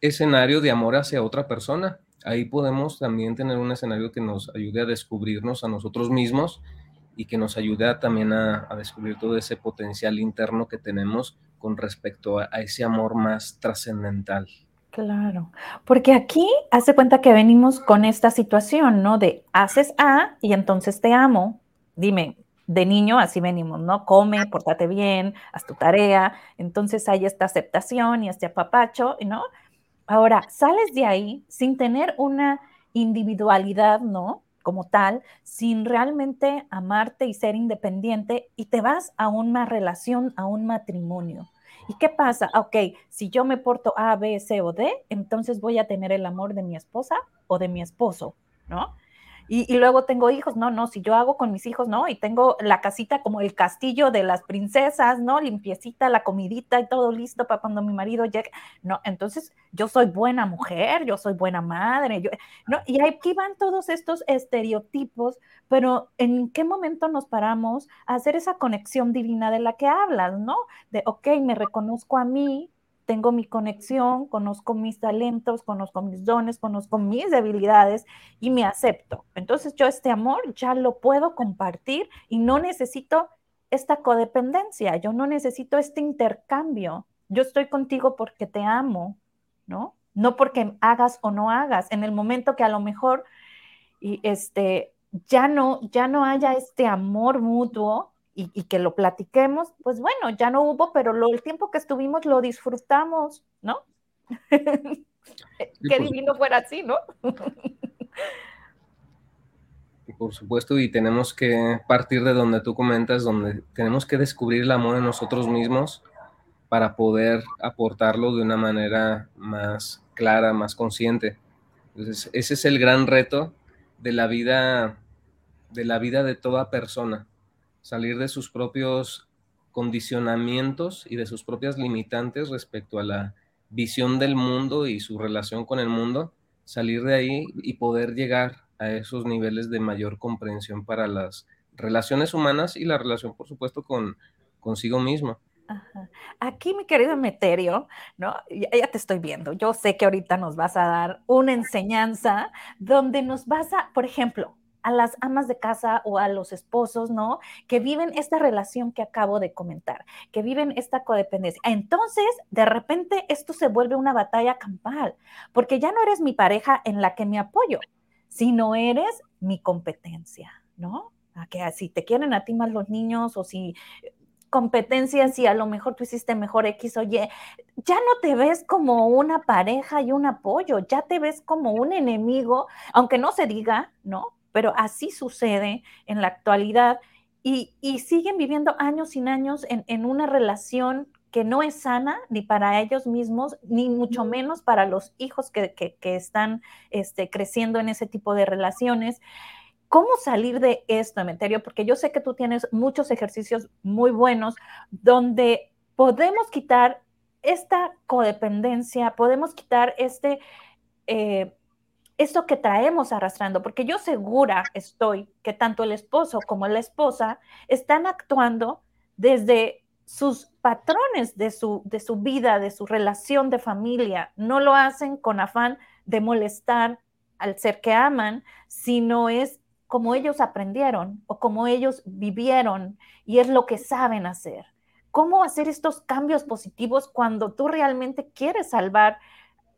escenario de amor hacia otra persona. Ahí podemos también tener un escenario que nos ayude a descubrirnos a nosotros mismos y que nos ayude también a, a descubrir todo ese potencial interno que tenemos con respecto a, a ese amor más trascendental. Claro, porque aquí hace cuenta que venimos con esta situación, ¿no? De haces A y entonces te amo. Dime, de niño así venimos, ¿no? Come, pórtate bien, haz tu tarea. Entonces hay esta aceptación y este apapacho, ¿no? Ahora, sales de ahí sin tener una individualidad, ¿no? Como tal, sin realmente amarte y ser independiente, y te vas a una relación, a un matrimonio. ¿Y qué pasa? Ok, si yo me porto A, B, C o D, entonces voy a tener el amor de mi esposa o de mi esposo, ¿no? Y, y luego tengo hijos, no, no, si yo hago con mis hijos, no, y tengo la casita como el castillo de las princesas, ¿no? Limpiecita, la comidita y todo listo para cuando mi marido llegue, no, entonces yo soy buena mujer, yo soy buena madre, yo, ¿no? Y aquí van todos estos estereotipos, pero ¿en qué momento nos paramos a hacer esa conexión divina de la que hablas, ¿no? De, ok, me reconozco a mí, tengo mi conexión, conozco mis talentos, conozco mis dones, conozco mis debilidades y me acepto. Entonces yo este amor ya lo puedo compartir y no necesito esta codependencia, yo no necesito este intercambio. Yo estoy contigo porque te amo, ¿no? No porque hagas o no hagas. En el momento que a lo mejor y este, ya, no, ya no haya este amor mutuo, Y, y que lo platiquemos, pues bueno, ya no hubo, pero lo, el tiempo que estuvimos lo disfrutamos, ¿no? Sí, qué pues, divino fuera así, ¿no? Por supuesto, y tenemos que partir de donde tú comentas, donde tenemos que descubrir el amor en nosotros mismos para poder aportarlo de una manera más clara, más consciente. Entonces, ese es el gran reto de la vida de la vida de toda persona. salir de sus propios condicionamientos y de sus propias limitantes respecto a la visión del mundo y su relación con el mundo, salir de ahí y poder llegar a esos niveles de mayor comprensión para las relaciones humanas y la relación, por supuesto, con consigo mismo. Ajá. Aquí, mi querido Emeterio, ¿no? Ya, ya te estoy viendo. Yo sé que ahorita nos vas a dar una enseñanza donde nos vas a, por ejemplo, a las amas de casa o a los esposos, ¿no? Que viven esta relación que acabo de comentar, que viven esta codependencia. Entonces, de repente, esto se vuelve una batalla campal, porque ya no eres mi pareja en la que me apoyo, sino eres mi competencia, ¿no? A que si te quieren a ti más los niños o si... competencias y a lo mejor tú hiciste mejor X o Y, ya no te ves como una pareja y un apoyo, ya te ves como un enemigo, aunque no se diga, ¿no? Pero así sucede en la actualidad y, y siguen viviendo años sin años en, en una relación que no es sana ni para ellos mismos, ni mucho menos para los hijos que, que, que están este, creciendo en ese tipo de relaciones. ¿Cómo salir de esto, Emeterio? Porque yo sé que tú tienes muchos ejercicios muy buenos donde podemos quitar esta codependencia, podemos quitar este, eh, esto que traemos arrastrando, porque yo segura estoy que tanto el esposo como la esposa están actuando desde sus patrones de su, de su vida, de su relación de familia. No lo hacen con afán de molestar al ser que aman, sino es como ellos aprendieron o como ellos vivieron y es lo que saben hacer. ¿Cómo hacer estos cambios positivos cuando tú realmente quieres salvar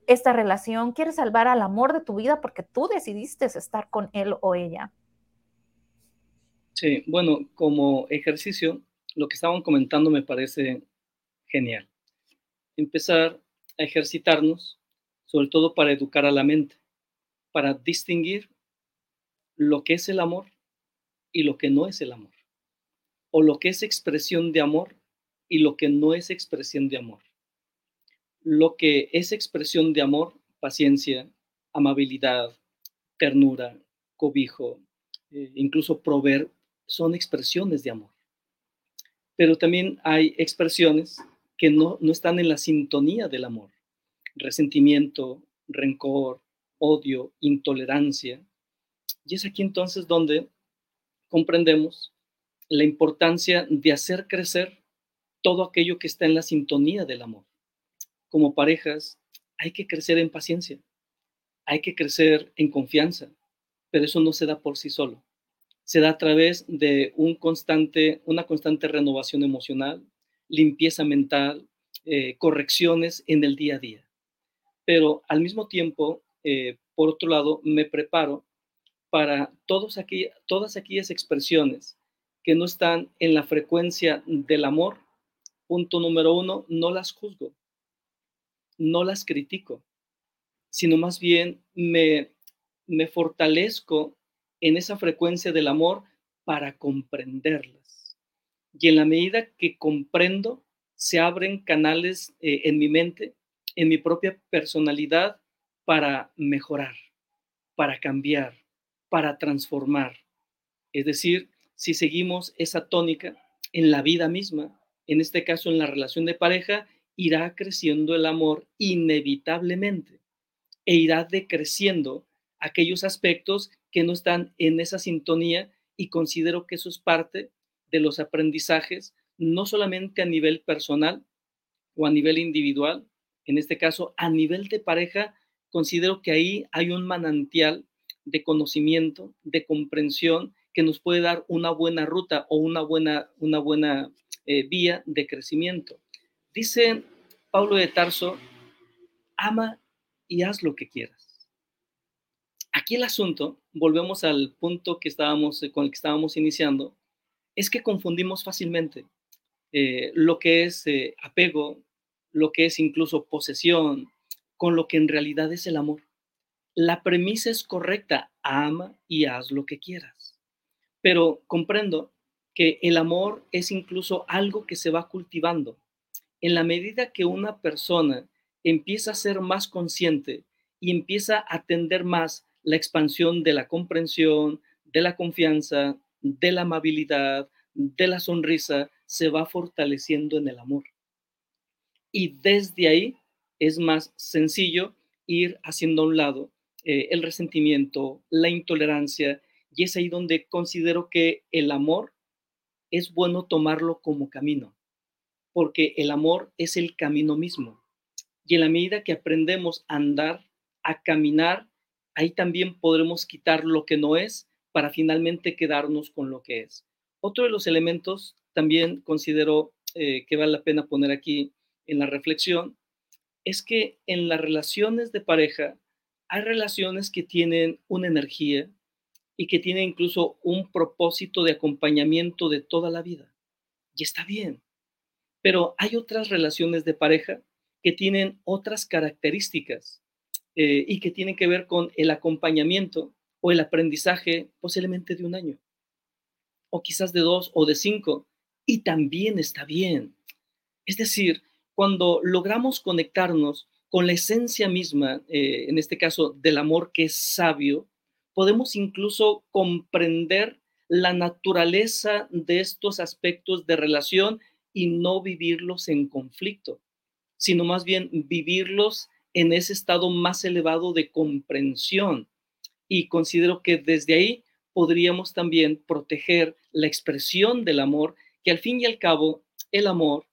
esta relación, quieres salvar al amor de tu vida porque tú decidiste estar con él o ella? Sí, bueno, como ejercicio, lo que estaban comentando me parece genial. Empezar a ejercitarnos, sobre todo para educar a la mente, para distinguir lo que es el amor y lo que no es el amor, o lo que es expresión de amor y lo que no es expresión de amor. Lo que es expresión de amor, paciencia, amabilidad, ternura, cobijo, eh, incluso proveer, son expresiones de amor. Pero también hay expresiones que no, no están en la sintonía del amor. Resentimiento, rencor, odio, intolerancia. Y es aquí entonces donde comprendemos la importancia de hacer crecer todo aquello que está en la sintonía del amor. Como parejas, hay que crecer en paciencia, hay que crecer en confianza, pero eso no se da por sí solo. Se da a través de un constante, una constante renovación emocional, limpieza mental, eh, correcciones en el día a día. Pero al mismo tiempo, eh, por otro lado, me preparo para todos aquí, todas aquellas expresiones que no están en la frecuencia del amor. Punto número uno, no las juzgo, no las critico, sino más bien me, me fortalezco en esa frecuencia del amor para comprenderlas. Y en la medida que comprendo, se abren canales eh, en mi mente, en mi propia personalidad, para mejorar, para cambiar, para transformar. Es decir, si seguimos esa tónica en la vida misma, en este caso en la relación de pareja, irá creciendo el amor inevitablemente e irá decreciendo aquellos aspectos que no están en esa sintonía, y considero que eso es parte de los aprendizajes, no solamente a nivel personal o a nivel individual, en este caso a nivel de pareja, considero que ahí hay un manantial de conocimiento, de comprensión, que nos puede dar una buena ruta o una buena, una buena eh, vía de crecimiento. Dice Pablo de Tarso, ama y haz lo que quieras. Aquí el asunto, volvemos al punto que estábamos, con el que estábamos iniciando, es que confundimos fácilmente eh, lo que es eh, apego, lo que es incluso posesión, con lo que en realidad es el amor. La premisa es correcta, ama y haz lo que quieras. Pero comprendo que el amor es incluso algo que se va cultivando. En la medida que una persona empieza a ser más consciente y empieza a atender más la expansión de la comprensión, de la confianza, de la amabilidad, de la sonrisa se va fortaleciendo en el amor. Y desde ahí es más sencillo ir haciendo a un lado eh, el resentimiento, la intolerancia, y es ahí donde considero que el amor es bueno tomarlo como camino, porque el amor es el camino mismo. Y en la medida que aprendemos a andar, a caminar, ahí también podremos quitar lo que no es para finalmente quedarnos con lo que es. Otro de los elementos también considero eh, que vale la pena poner aquí en la reflexión es que en las relaciones de pareja hay relaciones que tienen una energía y que tienen incluso un propósito de acompañamiento de toda la vida. Y está bien, pero hay otras relaciones de pareja que tienen otras características eh, y que tienen que ver con el acompañamiento o el aprendizaje posiblemente de un año, o quizás de dos o de cinco, y también está bien. Es decir, cuando logramos conectarnos con la esencia misma, eh, en este caso del amor que es sabio, podemos incluso comprender la naturaleza de estos aspectos de relación y no vivirlos en conflicto, sino más bien vivirlos en ese estado más elevado de comprensión. Y considero que desde ahí podríamos también proteger la expresión del amor, que al fin y al cabo el amor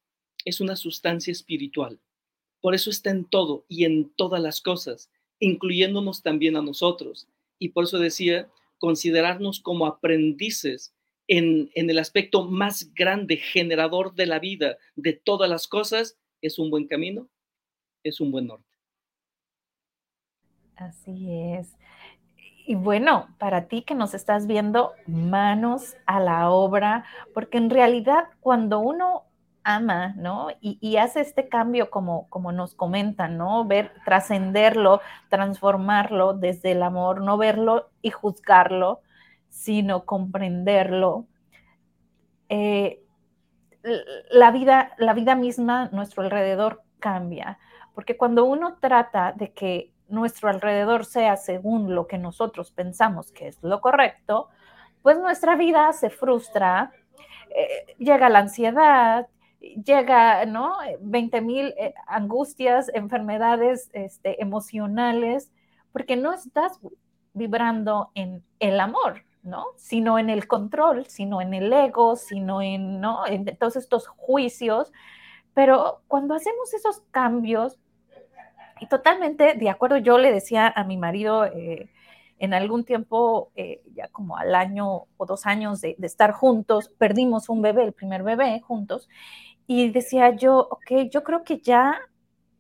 es una sustancia espiritual. Por eso está en todo y en todas las cosas, incluyéndonos también a nosotros. Y por eso decía, considerarnos como aprendices en, en el aspecto más grande, generador de la vida, de todas las cosas, es un buen camino, es un buen norte. Así es. Y bueno, para ti que nos estás viendo, manos a la obra, porque en realidad cuando uno ama, ¿no? Y, y hace este cambio como, como nos comentan, ¿no? Ver, trascenderlo, transformarlo desde el amor, no verlo y juzgarlo, sino comprenderlo. Eh, la vida, la vida misma, nuestro alrededor cambia, porque cuando uno trata de que nuestro alrededor sea según lo que nosotros pensamos que es lo correcto, pues nuestra vida se frustra, eh, llega la ansiedad, llega, ¿no? veinte mil eh, angustias, enfermedades este, emocionales, porque no estás vibrando en el amor, ¿no? Sino en el control, sino en el ego, sino en, ¿no? en todos estos juicios. Pero cuando hacemos esos cambios, y totalmente de acuerdo, yo le decía a mi marido eh, en algún tiempo, eh, ya como al año o dos años de, de estar juntos, perdimos un bebé, el primer bebé juntos, y decía yo, ok, yo creo que ya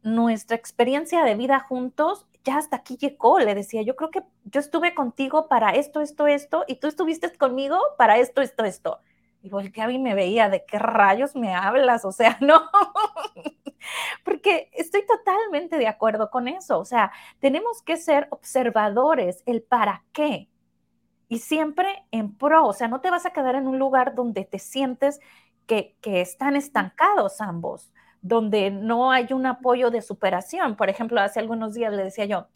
nuestra experiencia de vida juntos, ya hasta aquí llegó, le decía, yo creo que yo estuve contigo para esto, esto, esto, y tú estuviste conmigo para esto, esto, esto. Y volteaba y me veía, ¿de qué rayos me hablas? O sea, no, porque estoy totalmente de acuerdo con eso. O sea, tenemos que ser observadores, el para qué, y siempre en pro. O sea, no te vas a quedar en un lugar donde te sientes que, que están estancados ambos, donde no hay un apoyo de superación. Por ejemplo, hace algunos días le decía yo,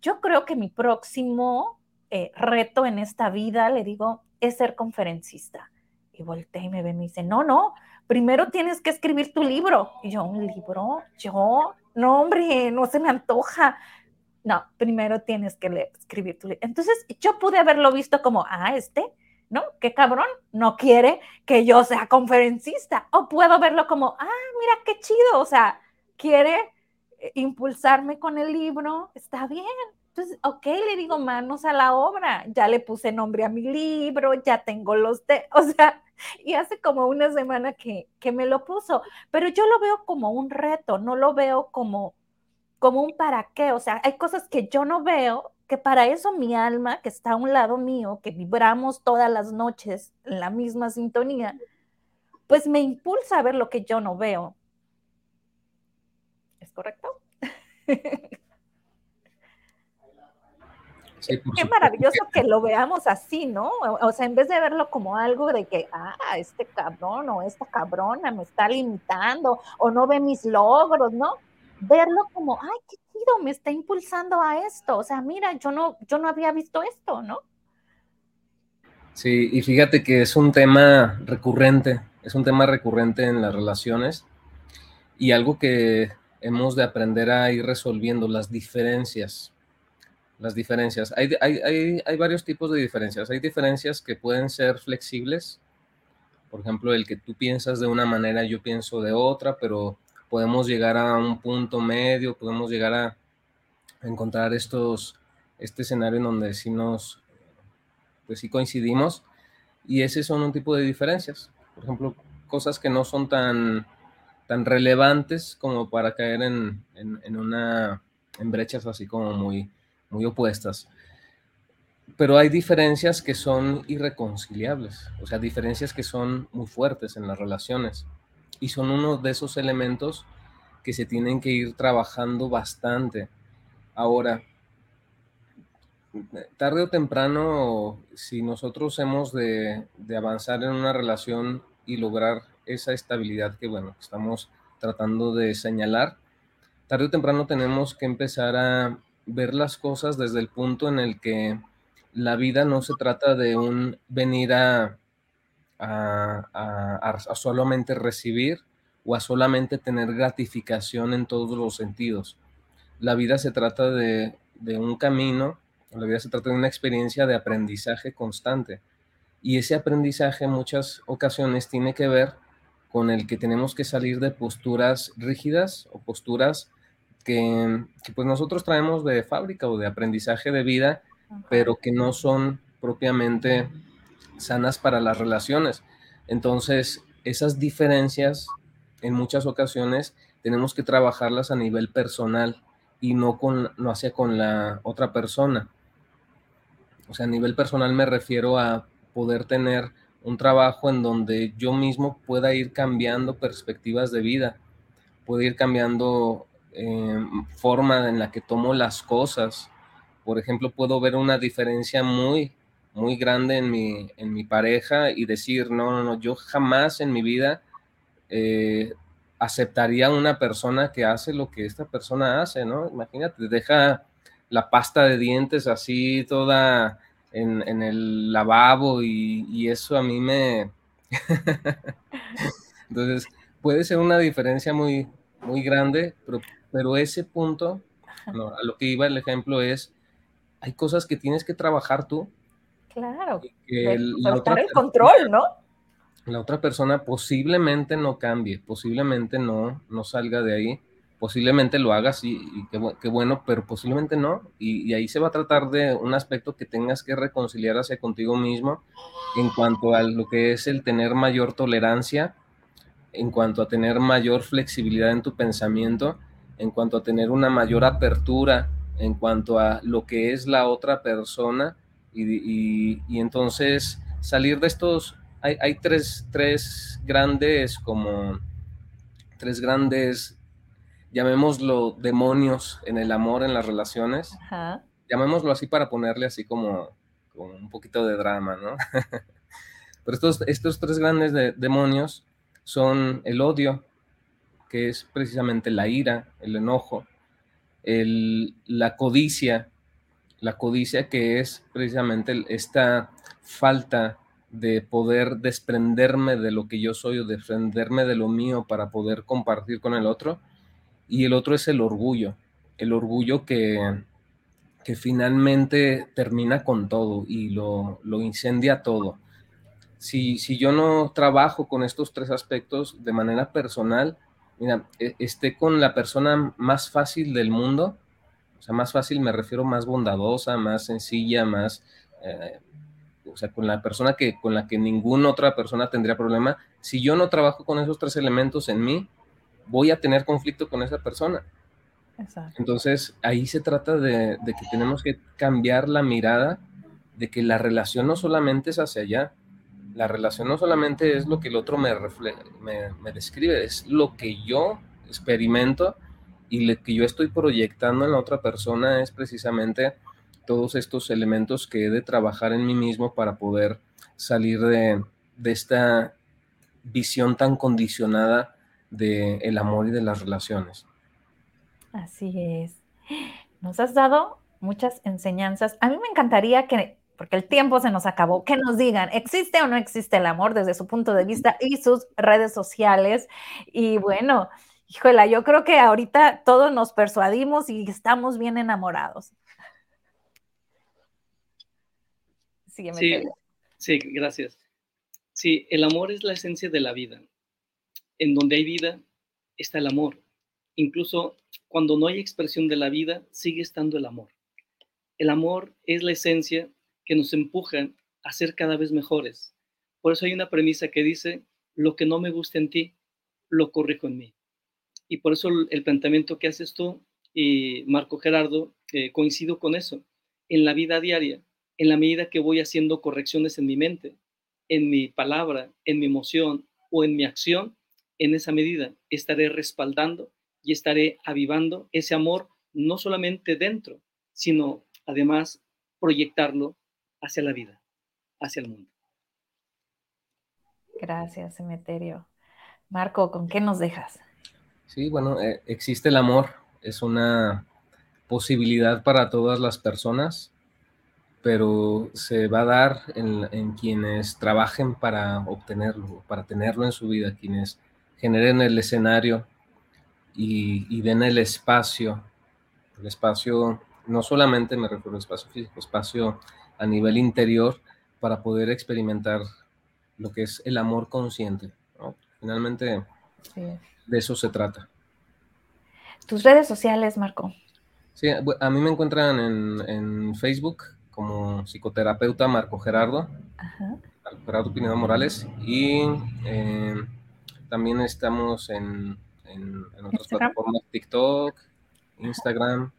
yo creo que mi próximo eh, reto en esta vida, le digo, es ser conferencista. Y volteé y me ve y me dice, no, no, primero tienes que escribir tu libro. Y yo, ¿un libro? Yo, no, hombre, no se me antoja. No, primero tienes que leer, escribir tu libro. Entonces, yo pude haberlo visto como, ah, este, ¿no? Qué cabrón, no quiere que yo sea conferencista. O puedo verlo como, ah, mira qué chido, o sea, quiere impulsarme con el libro, está bien. Entonces, ok, le digo manos a la obra, ya le puse nombre a mi libro, ya tengo los, te- o sea, y hace como una semana que, que me lo puso, pero yo lo veo como un reto, no lo veo como, como un para qué, o sea, hay cosas que yo no veo, que para eso mi alma, que está a un lado mío, que vibramos todas las noches en la misma sintonía, pues me impulsa a ver lo que yo no veo. ¿Es correcto? Sí, qué maravilloso que lo veamos así, ¿no? O sea, en vez de verlo como algo de que, ah, este cabrón o esta cabrona me está limitando o no ve mis logros, ¿no? Verlo como, ay, qué chido, me está impulsando a esto. O sea, mira, yo no, yo no había visto esto, ¿no? Sí, y fíjate que es un tema recurrente, es un tema recurrente en las relaciones y algo que hemos de aprender a ir resolviendo, las diferencias. Las diferencias. Hay, hay, hay, hay varios tipos de diferencias. Hay diferencias que pueden ser flexibles, por ejemplo, el que tú piensas de una manera, yo pienso de otra, pero podemos llegar a un punto medio, podemos llegar a encontrar estos, este escenario en donde sí nos... pues sí coincidimos, y ese son un tipo de diferencias, por ejemplo, cosas que no son tan, tan relevantes como para caer en, en, en una en brechas así como muy, muy opuestas, pero hay diferencias que son irreconciliables, o sea, diferencias que son muy fuertes en las relaciones, y son uno de esos elementos que se tienen que ir trabajando bastante. Ahora, tarde o temprano, si nosotros hemos de, de avanzar en una relación y lograr esa estabilidad que, bueno, estamos tratando de señalar, tarde o temprano tenemos que empezar a ver las cosas desde el punto en el que la vida no se trata de un venir a, a, a, a solamente recibir o a solamente tener gratificación en todos los sentidos. La vida se trata de, de un camino. La vida se trata de una experiencia de aprendizaje constante, y ese aprendizaje en muchas ocasiones tiene que ver con el que tenemos que salir de posturas rígidas o posturas que, que pues nosotros traemos de fábrica o de aprendizaje de vida, pero que no son propiamente sanas para las relaciones. Entonces, esas diferencias en muchas ocasiones tenemos que trabajarlas a nivel personal y no, con, no hacia con la otra persona. O sea, a nivel personal me refiero a poder tener un trabajo en donde yo mismo pueda ir cambiando perspectivas de vida, pueda ir cambiando eh, forma en la que tomo las cosas. Por ejemplo, puedo ver una diferencia muy, muy grande en mi, en mi pareja y decir, no, no, no, yo jamás en mi vida eh, aceptaría una persona que hace lo que esta persona hace, ¿no? Imagínate, deja la pasta de dientes así toda en, en el lavabo y, y eso a mí me... Entonces, puede ser una diferencia muy, muy grande, pero, pero ese punto, no, a lo que iba el ejemplo es, hay cosas que tienes que trabajar tú. Claro, que el, la otra, el control, ¿no? La otra persona posiblemente no cambie, posiblemente no, no salga de ahí, posiblemente lo haga, sí, y qué, qué bueno, pero posiblemente no, y, y ahí se va a tratar de un aspecto que tengas que reconciliar hacia contigo mismo en cuanto a lo que es el tener mayor tolerancia, en cuanto a tener mayor flexibilidad en tu pensamiento, en cuanto a tener una mayor apertura, en cuanto a lo que es la otra persona, y, y, y entonces salir de estos... Hay, hay tres, tres grandes, como tres grandes, llamémoslo demonios en el amor, en las relaciones. Ajá. Llamémoslo así para ponerle así como, como un poquito de drama, ¿no? Pero estos, estos tres grandes de, demonios son el odio, que es precisamente la ira, el enojo, el, la codicia, la codicia que es precisamente esta falta de poder desprenderme de lo que yo soy o desprenderme de lo mío para poder compartir con el otro. Y el otro es el orgullo, el orgullo que, que finalmente termina con todo y lo, lo incendia todo. Si, si yo no trabajo con estos tres aspectos de manera personal, mira, esté con la persona más fácil del mundo, o sea, más fácil me refiero más bondadosa, más sencilla, más... Eh, o sea, con la persona que, con la que ninguna otra persona tendría problema, si yo no trabajo con esos tres elementos en mí, voy a tener conflicto con esa persona. Exacto. Entonces, ahí se trata de, de que tenemos que cambiar la mirada, de que la relación no solamente es hacia allá, la relación no solamente es lo que el otro me, refle- me, me describe, es lo que yo experimento y lo que yo estoy proyectando en la otra persona es precisamente... todos estos elementos que he de trabajar en mí mismo para poder salir de, de esta visión tan condicionada del amor y de las relaciones. Así es. Nos has dado muchas enseñanzas. A mí me encantaría que porque el tiempo se nos acabó, que nos digan, ¿existe o no existe el amor desde su punto de vista y sus redes sociales? Y bueno, híjola, yo creo que ahorita todos nos persuadimos y estamos bien enamorados. Sí, sí, gracias. Sí, el amor es la esencia de la vida. En donde hay vida, está el amor. Incluso cuando no hay expresión de la vida, sigue estando el amor. El amor es la esencia que nos empuja a ser cada vez mejores. Por eso hay una premisa que dice, lo que no me gusta en ti, lo corrijo en mí. Y por eso el planteamiento que haces tú y Marco Gerardo, eh, coincido con eso. En la vida diaria, en la medida que voy haciendo correcciones en mi mente, en mi palabra, en mi emoción o en mi acción, en esa medida estaré respaldando y estaré avivando ese amor, no solamente dentro, sino además proyectarlo hacia la vida, hacia el mundo. Gracias, Emeterio. Marco, ¿con qué nos dejas? Sí, bueno, eh, existe el amor, es una posibilidad para todas las personas, pero se va a dar en, en quienes trabajen para obtenerlo, para tenerlo en su vida, quienes generen el escenario y, y den el espacio, el espacio, no solamente me refiero al espacio físico, espacio a nivel interior para poder experimentar lo que es el amor consciente, ¿no? Finalmente, sí, de eso se trata. Tus redes sociales, Marco. Sí, a mí me encuentran en, en Facebook como psicoterapeuta Marco Gerardo, ajá, Marco Gerardo Pinedo Morales, y eh, también estamos en, en, en otras Instagram, plataformas, TikTok, Instagram.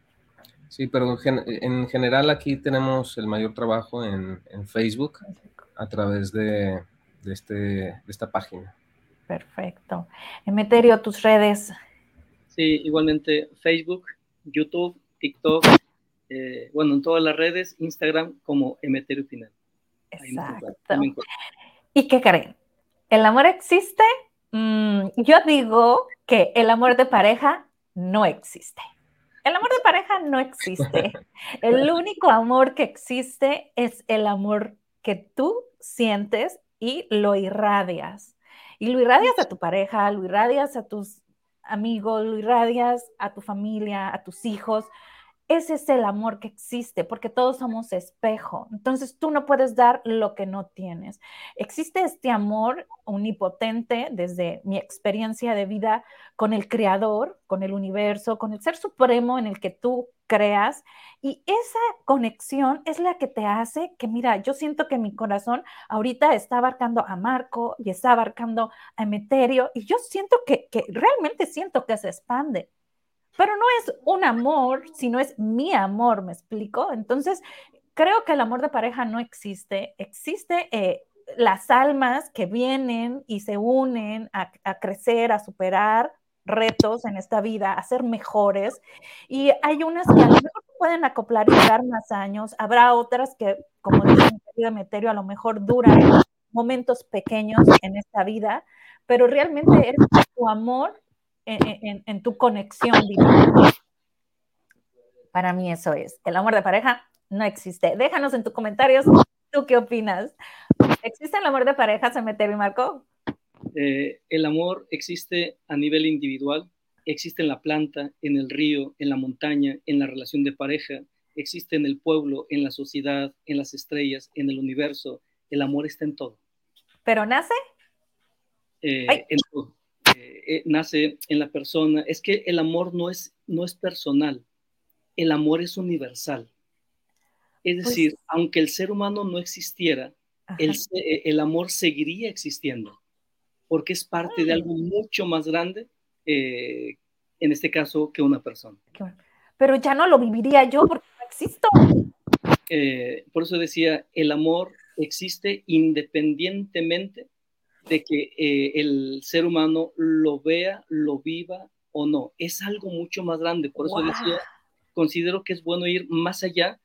Sí, pero en, gen- en general aquí tenemos el mayor trabajo en, en Facebook a través de, de, este, de esta página. Perfecto. Emeterio, tus redes. Sí, igualmente Facebook, YouTube, TikTok, eh, bueno, en todas las redes, Instagram como Emeterio Final. Exacto. ¿Y qué creen? ¿El amor existe? Mm, yo digo que el amor de pareja no existe. El amor de pareja no existe. El único amor que existe es el amor que tú sientes y lo irradias. Y lo irradias a tu pareja, lo irradias a tus amigos, lo irradias a tu familia, a tus hijos. Ese es el amor que existe, porque todos somos espejo. Entonces tú no puedes dar lo que no tienes. Existe este amor omnipotente, desde mi experiencia de vida, con el creador, con el universo, con el ser supremo en el que tú creas. Y esa conexión es la que te hace que, mira, yo siento que mi corazón ahorita está abarcando a Marco y está abarcando a Emeterio. Y yo siento que, que realmente siento que se expande. Pero no es un amor, sino es mi amor, ¿me explico? Entonces, creo que el amor de pareja no existe. Existe eh, las almas que vienen y se unen a, a crecer, a superar retos en esta vida, a ser mejores. Y hay unas que a lo mejor pueden acoplar y durar más años. Habrá otras que, como dice mi querido Emeterio, a lo mejor duran momentos pequeños en esta vida. Pero realmente es tu amor, En, en, en tu conexión divina. Para mí eso es. El amor de pareja no existe. Déjanos en tus comentarios, ¿tú qué opinas? ¿Existe el amor de pareja, Emeterio y Marco? Eh, el amor existe a nivel individual. Existe en la planta, en el río, en la montaña, en la relación de pareja. Existe en el pueblo, en la sociedad, en las estrellas, en el universo. El amor está en todo. ¿Pero nace? Eh, en todo. Eh, nace en la persona. Es que el amor no es, no es personal, el amor es universal. Es decir, pues, aunque el ser humano no existiera, el, el amor seguiría existiendo, porque es parte Ay. de algo mucho más grande, eh, en este caso, que una persona. Pero ya no lo viviría yo porque no existo. Eh, por eso decía, el amor existe independientemente de que eh, el ser humano lo vea, lo viva o no. Es algo mucho más grande. Por eso wow. decía, considero que es bueno ir más allá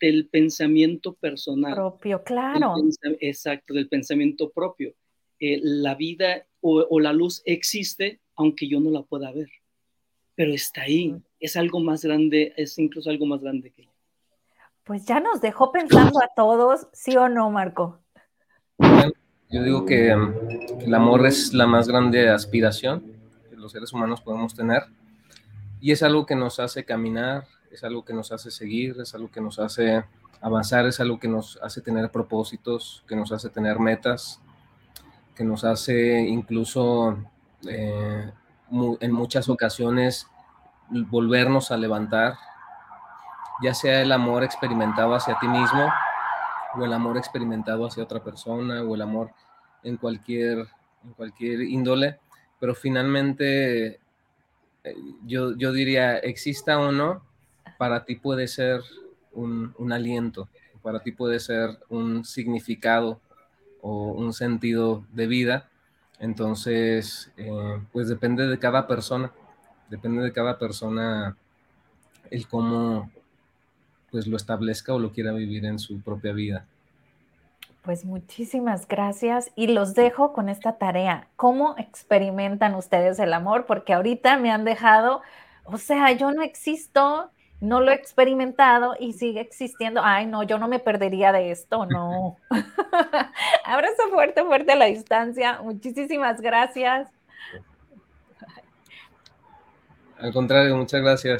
del pensamiento personal. Propio, claro. Pensam- Exacto, del pensamiento propio. Eh, la vida o, o la luz existe, aunque yo no la pueda ver. Pero está ahí. Mm. Es algo más grande, es incluso algo más grande que yo. pues ya nos dejó pensando a todos, ¿sí o no, Marco? Yo digo que el amor es la más grande aspiración que los seres humanos podemos tener, y es algo que nos hace caminar, es algo que nos hace seguir, es algo que nos hace avanzar, es algo que nos hace tener propósitos, que nos hace tener metas, que nos hace incluso eh, en muchas ocasiones volvernos a levantar, ya sea el amor experimentado hacia ti mismo o el amor experimentado hacia otra persona o el amor en cualquier, en cualquier índole, pero finalmente yo, yo diría, exista o no, para ti puede ser un, un aliento, para ti puede ser un significado o un sentido de vida. Entonces, eh, pues depende de cada persona, depende de cada persona el cómo pues lo establezca o lo quiera vivir en su propia vida. Pues muchísimas gracias y los dejo con esta tarea. ¿Cómo experimentan ustedes el amor? Porque ahorita me han dejado, o sea, yo no existo, no lo he experimentado y sigue existiendo. Ay, no, yo no me perdería de esto, no. Abrazo fuerte, fuerte a la distancia. Muchísimas gracias. Al contrario, muchas gracias.